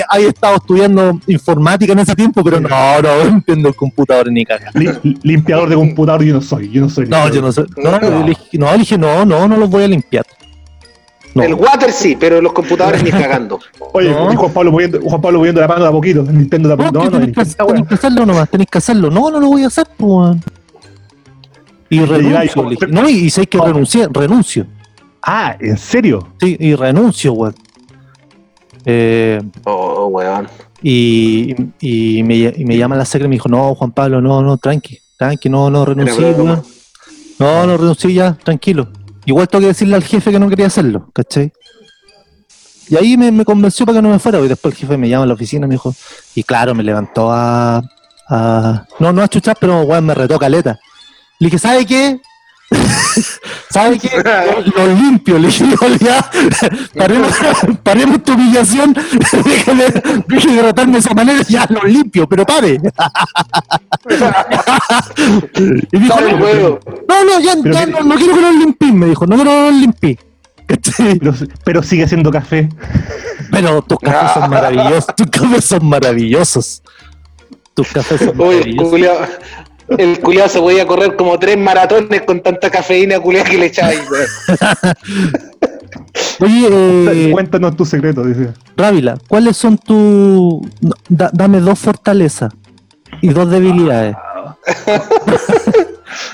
haya estado estudiando informática en ese tiempo, pero no, no, no entiendo el computador ni cagar. Limpiador de computador yo no soy, yo no soy. No, yo no soy. No, no, no, dije, no, no, no los voy a limpiar. No. El water sí, pero los computadores ni cagando. Oye, no. Juan Pablo moviendo, Juan Pablo moviendo la mano de a poquito, Nintendo de a poquito. No, no, tenés, no, que, tenés que hacerlo nomás, tenés que hacerlo. No, no lo voy a hacer, pues. Y renuncio, y, no, y, y sé que oh. renuncié, renuncio. Ah, ¿en serio? Sí, y renuncio, weón. Eh, oh, weón. Y, y, me, y me llama la secre y me dijo, no, Juan Pablo, no, no, tranqui, tranqui, no, no renuncié, weón. No, no renuncié ya, tranquilo. Igual tengo que decirle al jefe que no quería hacerlo, ¿cachai? Y ahí me, me convenció para que no me fuera, y después el jefe me llama a la oficina y me dijo, y claro, me levantó a... a no, no a chuchar, pero weón, me retó caleta. Le dije, ¿sabe qué? ¿Sabe qué? Lo, lo limpio, le dije, ya, paremos, paremos tu humillación, dije de retarme de esa manera, ya, lo limpio, pero pare. Y dijo, no, no, no, ya, ya no, no quiero que lo limpie, me dijo, no quiero que lo limpie. Pero, pero sigue siendo café. Pero tus cafés son maravillosos, tus cafés son maravillosos. Tus cafés son maravillosos. Uy, el culiao se podía correr como tres maratones con tanta cafeína culiao que le echaba ahí, weón. Oye, eh, cuéntanos tu secreto, dice. Rávila, ¿cuáles son tus... Da, dame dos fortalezas y dos debilidades.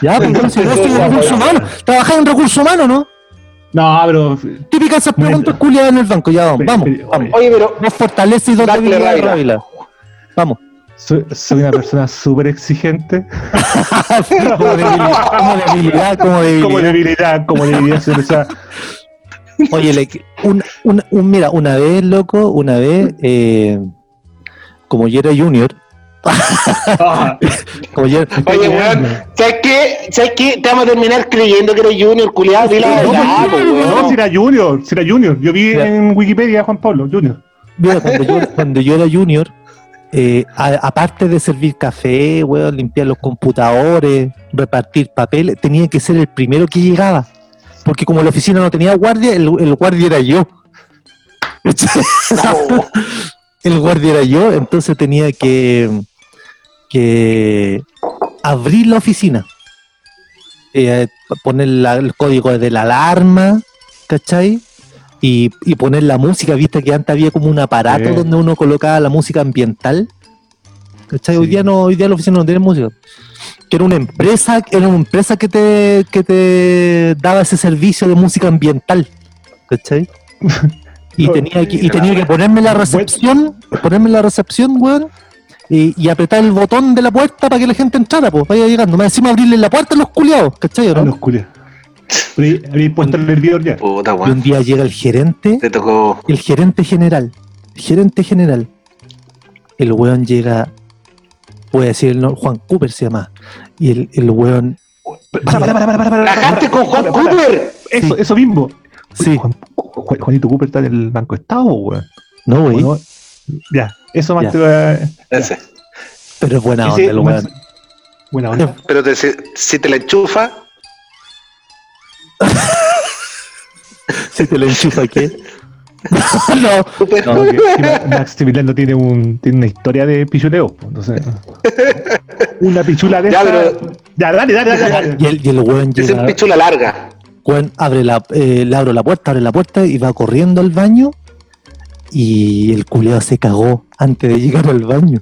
Ya, porque no sé, yo estoy en recursos humanos. ¿Trabajás en recursos humanos, no? No, pero... Típicas esas preguntas culiadas en el banco, ya vamos, vamos. vamos. Oye, pero... Dos fortalezas y dos debilidades, Rávila. Vamos. Soy, soy una persona súper exigente. Sí, como, debilidad, como debilidad, como debilidad. Como debilidad, como debilidad. O sea. Oye, le, un, un, un, mira, una vez, loco, una vez, eh, como yo era junior. Como yo, oye, weón, ¿sabes qué? ¿Sabes qué? Te vamos a terminar creyendo que eres junior, culiado. Dile la verdad, no, no, si era junior, si era junior. Yo vi mira. En Wikipedia Juan Pablo, junior. Mira, cuando yo, cuando yo era junior. Eh, a, aparte de servir café, weón, limpiar los computadores, repartir papel, tenía que ser el primero que llegaba, porque como la oficina no tenía guardia, el, el guardia era yo. No. El guardia era yo, entonces tenía que que abrir la oficina, eh, poner la, el código de la alarma, ¿cachai? Y, y poner la música, viste que antes había como un aparato sí. donde uno colocaba la música ambiental, ¿cachai? Sí. Hoy día no, hoy día la oficina no tiene música. Que era una empresa, era una empresa que te, que te daba ese servicio de música ambiental, ¿cachai? Y tenía que, y tenía que ponerme la recepción, ponerme la recepción, weón, y, y apretar el botón de la puerta para que la gente entrara, pues, vaya llegando. Más encima abrirle la puerta a los culiados, ¿cachai? ¿O no? A los culiados. Había puesto el hervidor ya. Puta, y un día llega el gerente, te tocó. El gerente general, el gerente general. El weón llega, puede decir, no, Juan Cooper se llama, y el, el weón... Para, para, para, para, para, para. ¡Cagaste con Juan Cooper! Eso, sí. eso mismo. Sí. Juan, Juanito Cooper está en el BancoEstado, weón. No, güey. No, ya, eso más ya. Te va... Ya. Pero es buena onda, el weón. Buena onda. Pero te, si, si te la enchufa... Si te la enchufa, ¿qué? No, no, que, que Max Timilano tiene, un, tiene una historia de pichuleo. Entonces, una pichula de ya, esta, pero, ya, dale, dale, dale, dale. Y el, y el weón llega, es una pichula larga. Weón abre la, eh, le abro la puerta, abre la puerta y va corriendo al baño. Y el culeado se cagó antes de llegar al baño.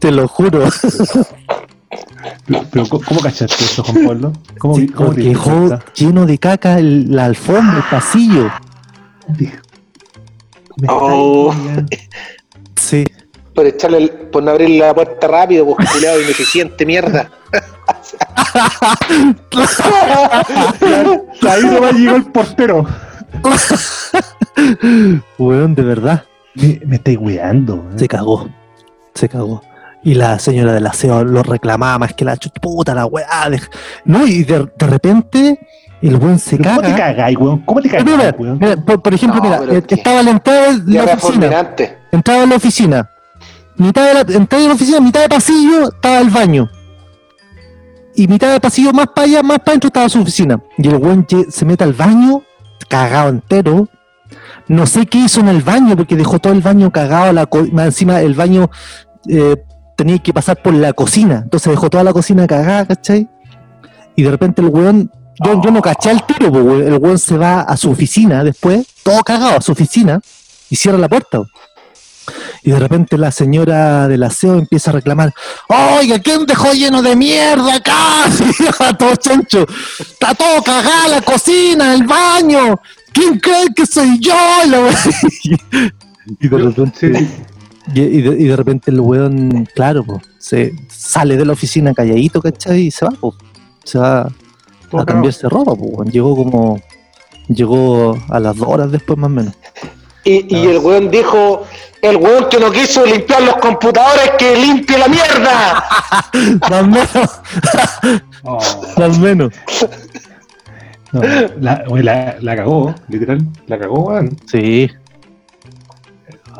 Te lo juro. Pero, pero ¿cómo cachaste eso, Juan Pablo? ¿Cómo, sí, ¿cómo te dejó cuenta? Lleno de caca el, la alfombra, el pasillo. Me oh. Sí. Por echarle el, por no abrir la puerta rápido, postulado ineficiente, mierda. Ahí nomás llegó el portero. Weón, de verdad. Me, me estáis cuidando. Eh. Se cagó. Se cagó. Y la señora del aseo lo reclamaba más que la chuputa, la weá. De... No, y de, de repente el weón se caga. ¿Cómo te cagáis, weón? ¿Cómo te cagáis, weón? Mira, por, por ejemplo, no, mira, estaba a la entrada de la oficina. Entraba a la oficina. Mitad de la, entrada de la oficina, mitad de pasillo, estaba el baño. Y mitad de pasillo, más para allá, más para adentro, estaba su oficina. Y el weón se mete al baño, cagado entero. No sé qué hizo en el baño, porque dejó todo el baño cagado. La co- más encima, el baño... Eh, tenía que pasar por la cocina, entonces dejó toda la cocina cagada, ¿cachai? Y de repente el weón, yo, oh. yo no caché el tiro, porque el weón se va a su oficina después, todo cagado a su oficina, y cierra la puerta. Y de repente la señora del aseo empieza a reclamar, oiga, ¿quién dejó lleno de mierda acá? Está todo choncho, está todo cagada la cocina, el baño, ¿quién cree que soy yo? Y de repente... Y de, y de repente el weón, claro, po, se sale de la oficina calladito, ¿cachai? Y se va, po, se va a cambiarse ropa, po. Llegó como, llegó a las dos horas después más o menos. Y, y el weón dijo, el weón que no quiso limpiar los computadores, que limpie la mierda. Más o menos, más o menos. No, la, la, la cagó, literal, la cagó, weón. Sí.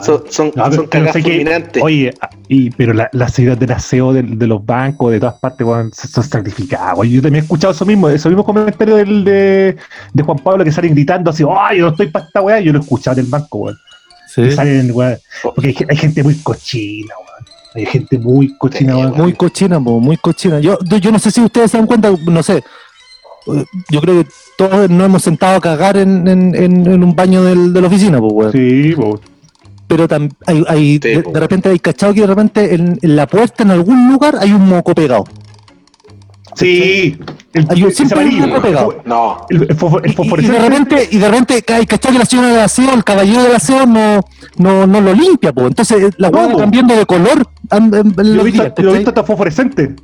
Son, son, no, son cagas fulminantes. Oye, y, pero la, la ciudad del aseo de, de los bancos, de todas partes, bueno, son sacrificados. Yo también he escuchado eso mismo, esos mismos comentarios del, de, de Juan Pablo que salen gritando así, ¡ay, yo no estoy para esta weá! Yo lo he escuchado del banco, weón. Sí. Salen, weón. Porque hay, hay gente muy cochina, weón. Hay gente muy cochina, sí, weón. Muy cochina, weón, muy cochina. Yo, yo no sé si ustedes se dan cuenta, no sé. Yo creo que todos nos hemos sentado a cagar en, en, en, en un baño del, de la oficina, pues, weón. Sí, weón. Pero tam- hay, hay, de, de repente hay cachado que de repente en, en la puerta, en algún lugar, hay un moco pegado. Sí, el, hay un, siempre hay un moco pegado. No. El, el fofo, el y, y de repente, y de repente hay cachado que la señora del aseo, el caballero del aseo no, no, no lo limpia, po. Entonces la hueá no, va cambiando de color. An, an, an, lo he visto, visto hasta fosforescente.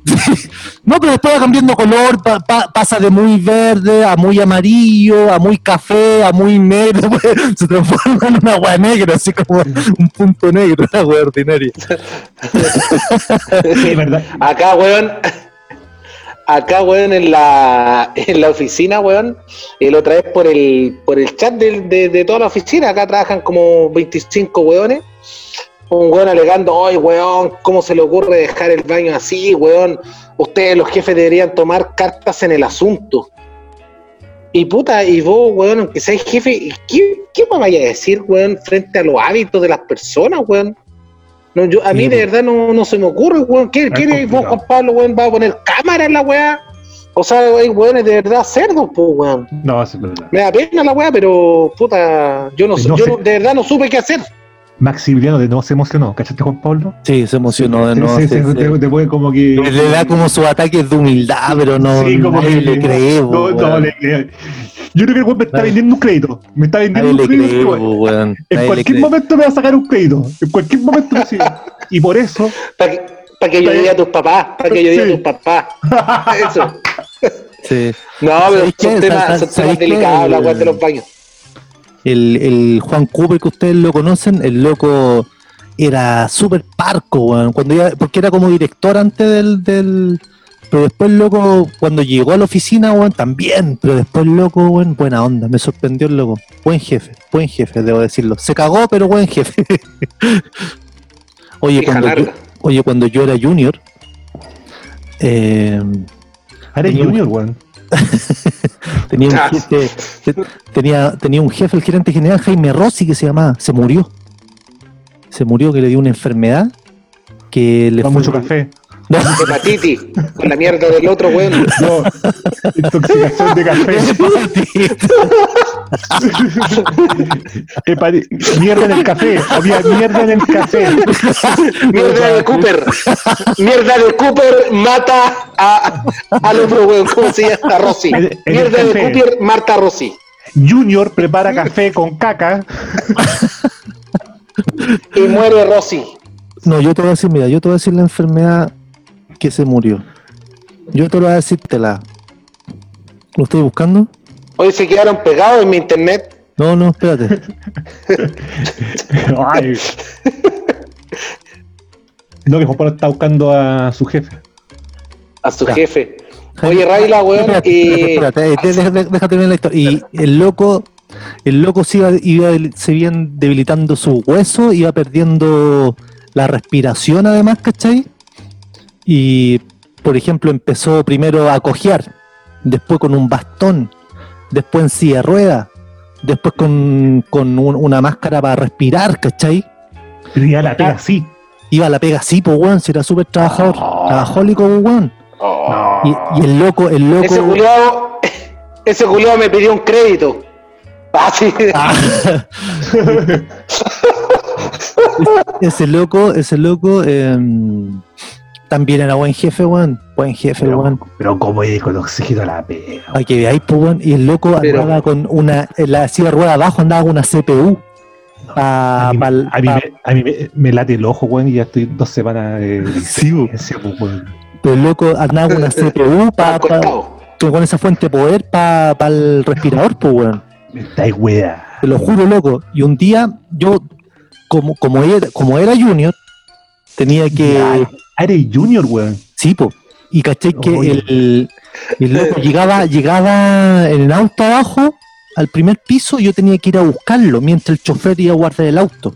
No, pero después va cambiando color, pa, pa, pasa de muy verde a muy amarillo, a muy café, a muy negro, pues, se transforma en una agua negra, así como un punto negro, una agua ordinaria. Sí, verdad. Acá, weón, acá, weón, en la en la oficina, weón, el otra vez por el por el chat de, de, de toda la oficina, acá trabajan como veinticinco weones. Un weón alegando, ay weón, ¿cómo se le ocurre dejar el baño así, weón? Ustedes los jefes deberían tomar cartas en el asunto. Y puta, y vos, weón, aunque seas jefe, ¿qué, qué me vaya a decir, weón, frente a los hábitos de las personas, weón? No, yo, a mí sí, de verdad no, no se me ocurre, weón. ¿Qué, qué eres vos, Juan Pablo, weón? ¿Vas a poner cámara en la weá? O sea, hay weones de verdad cerdos, pues, weón. No, es verdad. Me da pena la weá, pero puta, yo no, no yo sé. De verdad no supe qué hacer. Maximiliano de nuevo se emocionó, ¿cachaste, Juan Pablo? Sí, se emocionó sí, de nuevo. Se, se, se, se, se, se, como que, le da como su ataque de humildad, pero no, sí, como nadie que, le cree. No, bo, no, no le cree. Yo creo que el weón me está vendiendo un crédito. Me está vendiendo nadie un crédito. Cree, bo, weón. En nadie cualquier momento me va a sacar un crédito. En cualquier momento me sí. Y por eso. Para que, pa que yo diga a tus papás. Para que yo diga sí. a tus papás. Eso. Sí. No, pero son qué? temas, son temas delicados, la weón de los baños. El, el Juan Cooper, que ustedes lo conocen, el loco era súper parco, weón, cuando iba, porque era como director antes del, del... Pero después el loco, cuando llegó a la oficina, weón, también, pero después el loco, weón, buena onda, me sorprendió el loco. Buen jefe, buen jefe, debo decirlo. Se cagó, pero buen jefe. Oye, cuando yo, oye, cuando yo era junior... Eh, ¿Eres junior, weón? tenía, un jefe, tenía, tenía un jefe, el gerente general Jaime Rossi, que se llamaba, se murió se murió que le dio una enfermedad que le fue mucho café, no. hepatitis, con la mierda del otro weón, no, intoxicación de café, hepatitis. mierda en el café había mierda en el café mierda de Cooper mierda de Cooper mata a, al otro weón, ¿cómo se llama? Rossi, mierda de Cooper Marta Rossi Junior prepara café con caca y muere Rossi. No, yo te voy a decir, mira, yo te voy a decir la enfermedad que se murió. Yo te lo voy a decir, te la... ¿Lo estoy buscando? Hoy se quedaron pegados en mi internet. No, no, espérate. Ay. No, que Juan Pablo está buscando a su jefe. A su ya. jefe. Oye, Raila, weón, espérate, y... Espérate, espérate, déjate, déjate ver la historia. Y el loco... El loco se iba, iba se iban debilitando sus huesos, iba perdiendo la respiración además, ¿cachai? Y, por ejemplo, empezó primero a cojear, después con un bastón, después en silla de ruedas, después con, con un, una máscara para respirar, ¿cachai? Pero iba a la pega así. Iba a la pega así, pues, weón, si era súper trabajador, oh. trabajólico, weón. Oh. Y, y el loco, el loco... Ese culiao, ese culiao me pidió un crédito. Ah, sí. ah. Ese loco, ese loco eh, también era buen jefe, weón. Buen jefe, pero, weón. Pero como ir con oxígeno a la pega. Hay que ver ahí, pues, weón. Y el loco pero, andaba con una, en la silla de rueda abajo andaba con una C P U. No, pa, a mí, pa, a mí, pa, me, a mí me, me late el ojo, weón, y ya estoy dos semanas eh, sí, weón. Pero el loco andaba con una C P U pa, pa, con esa fuente de poder para pa el respirador, pues, weón. Está wea. Te lo juro, loco. Y un día, yo, como, como, era, como era junior, tenía que... ¿Eres junior, weón? Sí, po. Y caché que el, el loco llegaba, llegaba en el auto abajo, al primer piso, y yo tenía que ir a buscarlo, mientras el chofer iba a guardar el auto.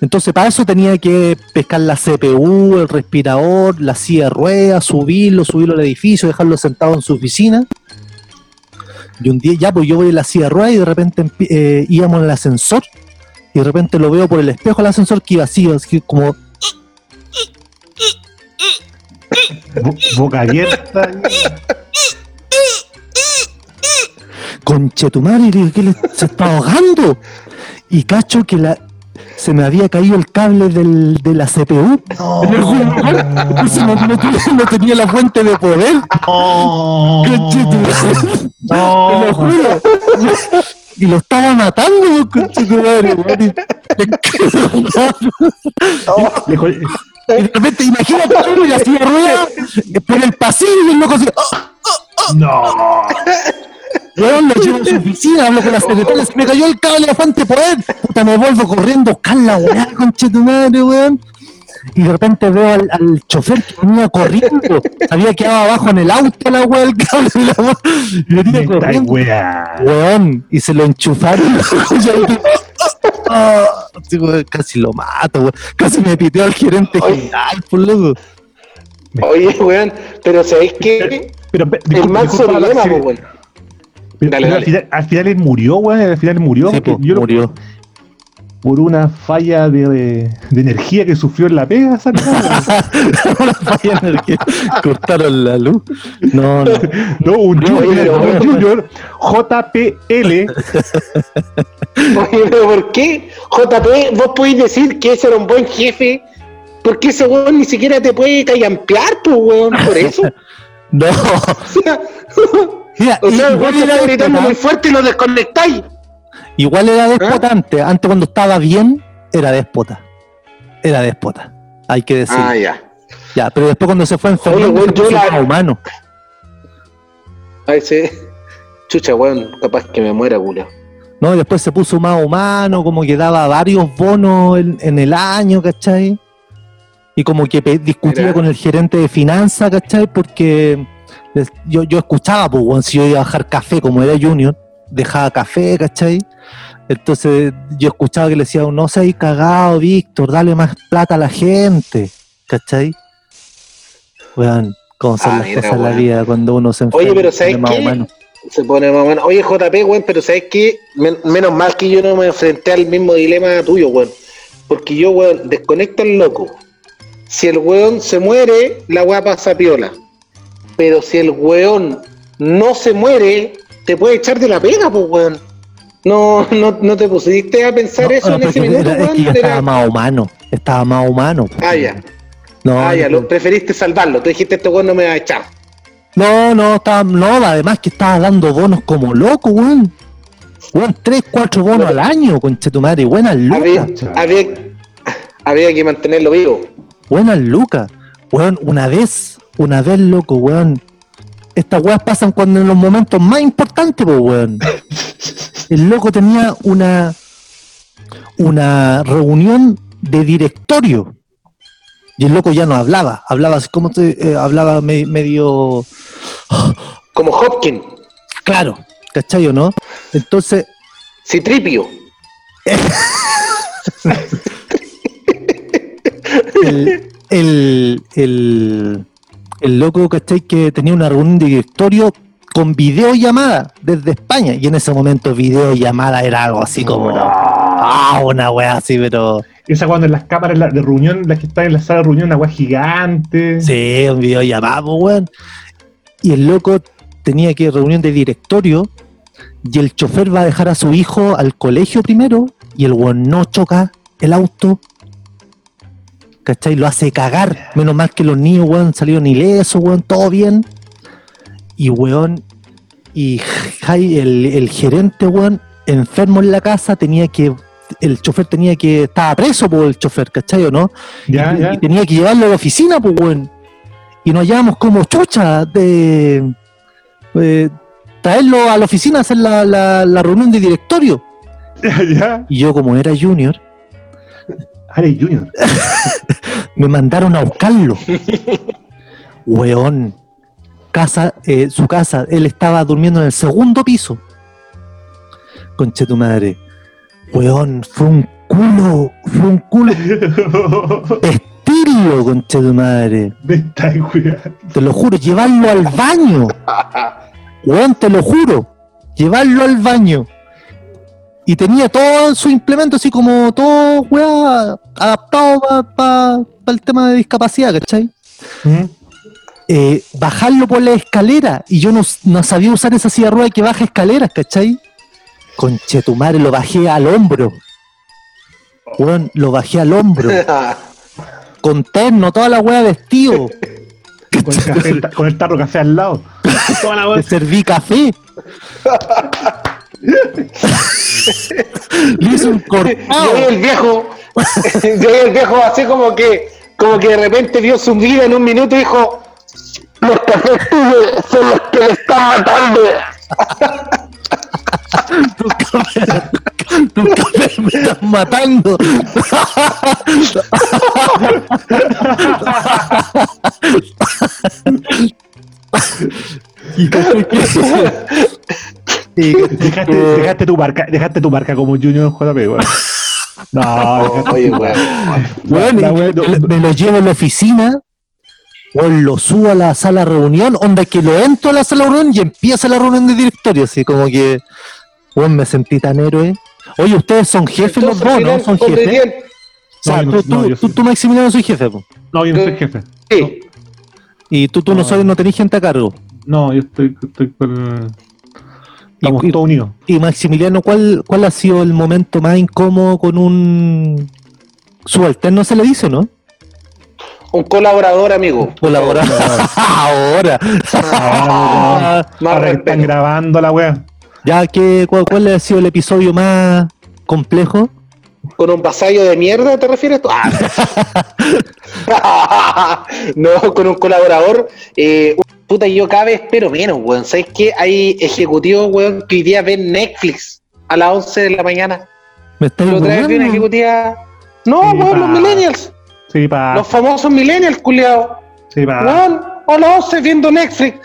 Entonces, para eso tenía que pescar la C P U, el respirador, la silla de ruedas, subirlo, subirlo al edificio, dejarlo sentado en su oficina. Y un día ya, pues yo voy en la silla de ruedas y de repente eh, íbamos en el ascensor y de repente lo veo por el espejo del ascensor que iba así, así como... Boca abierta. Conche tu madre, digo, ¿qué le, se está ahogando? Y cacho que la... Se me había caído el cable del, de la C P U. No. Entonces no, no, tenía, no tenía la fuente de poder. No. Conchetumadre. No. Te lo juro. Y lo estaba matando, conchetumadre. No. Y de repente, imagínate, y la silla rueda, por el pasillo y el loco así. Oh, oh, oh. No. Weón, lo llevo a su oficina, hablo con las secretarias, me cayó el cable de la fuente de poder, puta, me vuelvo corriendo a buscar la weá, conchetumadre, weón. Y de repente veo al, al chofer que venía corriendo, había quedado abajo en el auto la weá, el cable de la weá, y lo tiré corriendo, weón, y se lo enchufaron. Casi lo mato, weón, casi me piteó al gerente general, por loco. Oye, weón, pero ¿sabéis qué? El manso problema, weón. Pero dale, al, dale. Final, al final él murió, weón, al final él murió. Sí, po, yo murió. Lo, por una falla de, de energía que sufrió en la pega, ¿sabes? Una falla de energía. Cortaron la luz. No, no. No, un Junior, un Junior, J P L. Oye, pero ¿por qué? J P, vos podéis decir que ese era un buen jefe. ¿Por qué ese weón ni siquiera te puede callampear, pues, weón? ¿Por eso? No. O sea, mira, o sea, igual está gritando muy fuerte y lo desconectáis. Igual era déspota, ¿eh? Antes, antes cuando estaba bien, era déspota. Era déspota, hay que decir. Ah, ya. Ya, pero después cuando se fue enfermo, se la... humano. Ay, sí. Chucha, weón, capaz que me muera, culo. No, y después se puso más humano, como que daba varios bonos en, en el año, ¿cachai? Y como que discutía Mira. con el gerente de finanzas, ¿cachai? Porque les, yo, yo escuchaba, pues, bueno, si yo iba a bajar café, como era junior, dejaba café, ¿cachai? Entonces yo escuchaba que le decía, no seas cagado, Víctor, dale más plata a la gente, ¿cachai? Weón, cómo son ah, las mira, cosas bueno. en la vida cuando uno se enferma. Oye, pero ¿sabes qué? Más humano. Se pone más humano. Oye, J P, weón, pero ¿sabes qué? Men- menos mal que yo no me enfrenté al mismo dilema tuyo, weón. Porque yo, weón, desconecto al loco. Si el weón se muere, la weá pasa piola. Pero si el weón no se muere, te puede echar de la pega, pues, weón. No, no, no te pusiste a pensar no, eso no, en ese minuto, era, weón. Es que yo era... estaba más humano, estaba más humano. Pues. Ah, ya. No, ah, ya, no, lo, preferiste salvarlo. Tú dijiste, este weón no me va a echar. No, no, estaba, no, además que estaba dando bonos como loco, weón. Weón, tres, cuatro bonos no, al año, conche tu madre. Buenas lucas. Había, había, había que mantenerlo vivo. Buenas lucas, weón, una vez, una vez, loco, weón. Estas weas pasan cuando en los momentos más importantes, pues, weón. El loco tenía una una reunión de directorio y el loco ya no hablaba, hablaba así como te, eh, hablaba me, medio como Hopkins. Claro, ¿cachai o no? Entonces, Citripio. El, el, el, el loco, ¿cachai? Que tenía una reunión de directorio con videollamada desde España. Y en ese momento videollamada era algo así como no. Ah, una wea así, pero... Esa cuando en las cámaras la, de reunión, las que están en la sala de reunión, una wea gigante. Sí, un videollamada, pues, weón. Y el loco tenía que reunión de directorio. Y el chofer va a dejar a su hijo al colegio primero. Y el weón no choca el auto, ¿cachai? Lo hace cagar. Menos mal que los niños, weón, salieron ilesos, weón, todo bien. Y, weón, y el, el gerente, weón, enfermo en la casa, tenía que, el chofer tenía que, estaba preso por el chofer, ¿cachai o no? Ya, y, ya. y tenía que llevarlo a la oficina, pues, weón. Y nos llevamos como chucha de, de traerlo a la oficina a hacer la, la, la reunión de directorio. Ya, ya. Y yo, como era junior, Junior. me mandaron a buscarlo. Weón, casa, eh, su casa, él estaba durmiendo en el segundo piso. Conche tu madre. Weón, fue un culo, fue un culo. Vestirlo, conche tu madre. Me está cuidando. Te lo juro, llevarlo al baño. Weón, te lo juro, llevarlo al baño. Y tenía todo su implemento así como todo, weá, adaptado para pa, pa el tema de discapacidad, ¿cachai? ¿Mm? Eh, bajarlo por la escalera, y yo no, no sabía usar esa silla rueda que baja escaleras, ¿cachai? Conchetumare, lo bajé al hombro. Weón, lo bajé al hombro. Con terno, toda la weá vestido. Con el, café, con el tarro café al lado. Toda la weá. Te serví café. Le hice un cortado. Yo vi el viejo, yo vi el viejo así como que, como que de repente vio su vida en un minuto y dijo: los cafés tuyos son los que me están matando. Tus cafés, tus cafés me están matando. Y Sí, dejaste, dejaste tu marca, dejaste tu marca como Junior J P, weón. No, oye, weón. Bueno, bueno, me lo llevo a la oficina, weón, lo subo a la sala de reunión, onda que lo entro a la sala de reunión y empieza la reunión de directorio, así como que, weón, me sentí tan héroe. Oye, ustedes son jefes los dos, ¿no? ¿Son jefes? O sea, no, tú, no, tú, no, tú, tú, Maximiliano, soy jefe, po. No, yo no soy jefe. Sí. No. Y tú, tú no, no sabes, no tenés gente a cargo. No, yo estoy, estoy con... Estamos y, todos unidos. Y Maximiliano, ¿cuál, ¿cuál ha sido el momento más incómodo con un subalterno, se le dice, no? Un colaborador, amigo. Un colaborador. Ahora. Ahora. Ahora están grabando la wea. Ya, que cuál, ¿cuál ha sido el episodio más complejo? ¿Con un vasallo de mierda te refieres tú? Ah, no. No, con un colaborador. Eh, puta, yo cada vez espero menos, weón. ¿Sabes qué? Hay ejecutivos, weón, que hoy día ven Netflix a las once de la mañana. ¿Me estás otra vez vi una ejecutiva? No, sí, weón, los millennials. Sí, pa. Los famosos millennials, culiao. Sí, pa. Weón, a las once viendo Netflix.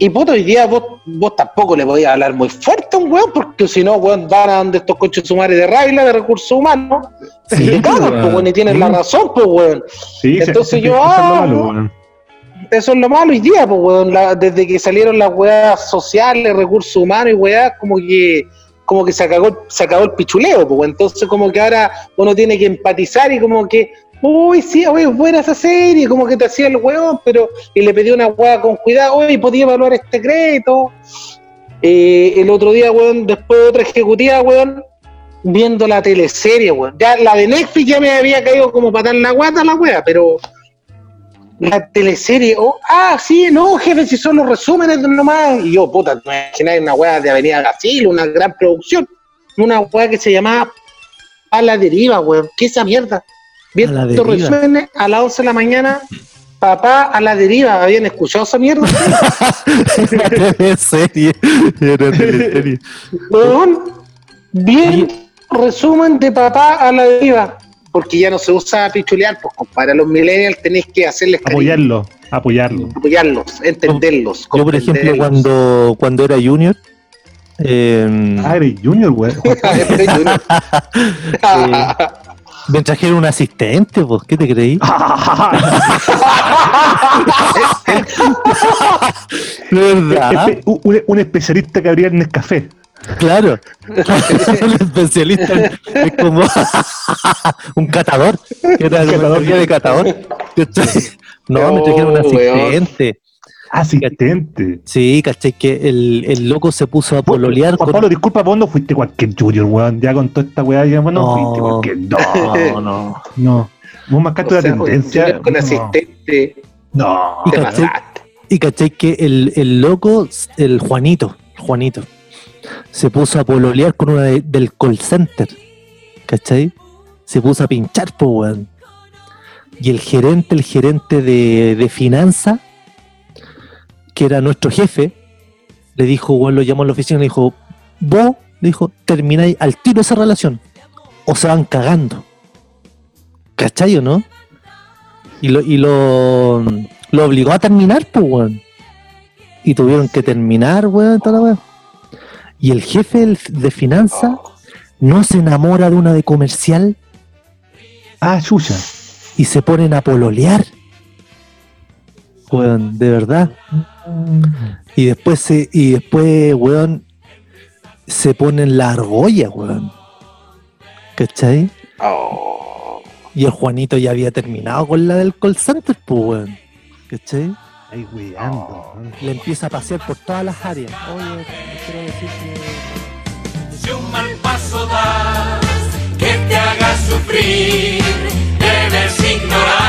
Y puta, hoy día vos, vos tampoco le podías hablar muy fuerte a un weón, porque si no, weón, van a donde estos coches sumarios de Raila, de recursos humanos, sí, se le cagan, pues, weón, y tienen sí. la razón, pues, weón. Sí, entonces se, se, yo, ah, eso, es eso es lo malo hoy día, pues, weón, la, desde que salieron las weas sociales, recursos humanos y weas, como que como que se acabó, se acabó el pichuleo, pues, weón. Entonces como que ahora uno tiene que empatizar y como que... Uy, sí, oye, buena esa serie, como que te hacía el huevón, pero... Y le pedí una hueá con cuidado, oye, podía evaluar este crédito. Eh, el otro día, huevón, después de otra ejecutiva, huevón, viendo la teleserie, huevón. Ya la de Netflix ya me había caído como patar la guata la hueá, pero... La teleserie, oh, ah, sí, no, jefe, si son los resúmenes nomás. Y yo, puta, me imagináis una hueá de Avenida Brasil, una gran producción. Una hueá que se llamaba A la Deriva, huevón, ¿qué es esa mierda? Viendo resuenes a las once de la mañana, papá a la deriva. ¿Habían escuchado esa mierda? Era serie. Era serie. Bien, resumen de papá a la deriva. Porque ya no se usa pichulear, pues, compadre. A los millennials tenéis que hacerles cariño. Apoyarlos, apoyarlos. Apoyarlos, entenderlos. Yo, por ejemplo, cuando, cuando era junior. Eh, ah, eres junior, güey. Eres junior. eh, Me trajeron un asistente, vos, ¿qué te creí? De verdad. Un, un especialista que abría en el café. Claro. Un especialista es como un catador. Que era el catador de catador. No, me trajeron un asistente. Asistente. Sí, caché que el, el loco se puso a pololear. Juan Pablo, con... disculpa, ¿vos no fuiste cualquier junior, weón? Ya con toda esta weá, ya, bueno, no fuiste cualquier. No, no, no. Vos marcaste la tendencia. Con no. asistente. No. Y caché, y caché que el, el loco, el Juanito, Juanito, se puso a pololear con una de, del call center. ¿Cachai? Se puso a pinchar, po, weón. Y el gerente, el gerente de, de finanzas, que era nuestro jefe, le dijo, bueno, lo llamó a la oficina, le dijo, vos, le dijo, termináis al tiro esa relación, o se van cagando. ¿Cachai o no? Y lo, y lo, lo obligó a terminar, pues, weón. Y tuvieron que terminar, weón, toda la weón. Y el jefe de finanzas no se enamora de una de comercial. Ah, chucha. Y se ponen a pololear. Weón, de verdad. Y después, se, y después, weón, se ponen la argolla, weón. ¿Cachai? Oh. Y el Juanito ya había terminado con la del call center, pues, weón. ¿Cachai? Ay, weón. Oh. Le empieza a pasear por todas las áreas. Oye, quiero decir que... Si un mal paso das, que te haga sufrir, debes ignorar.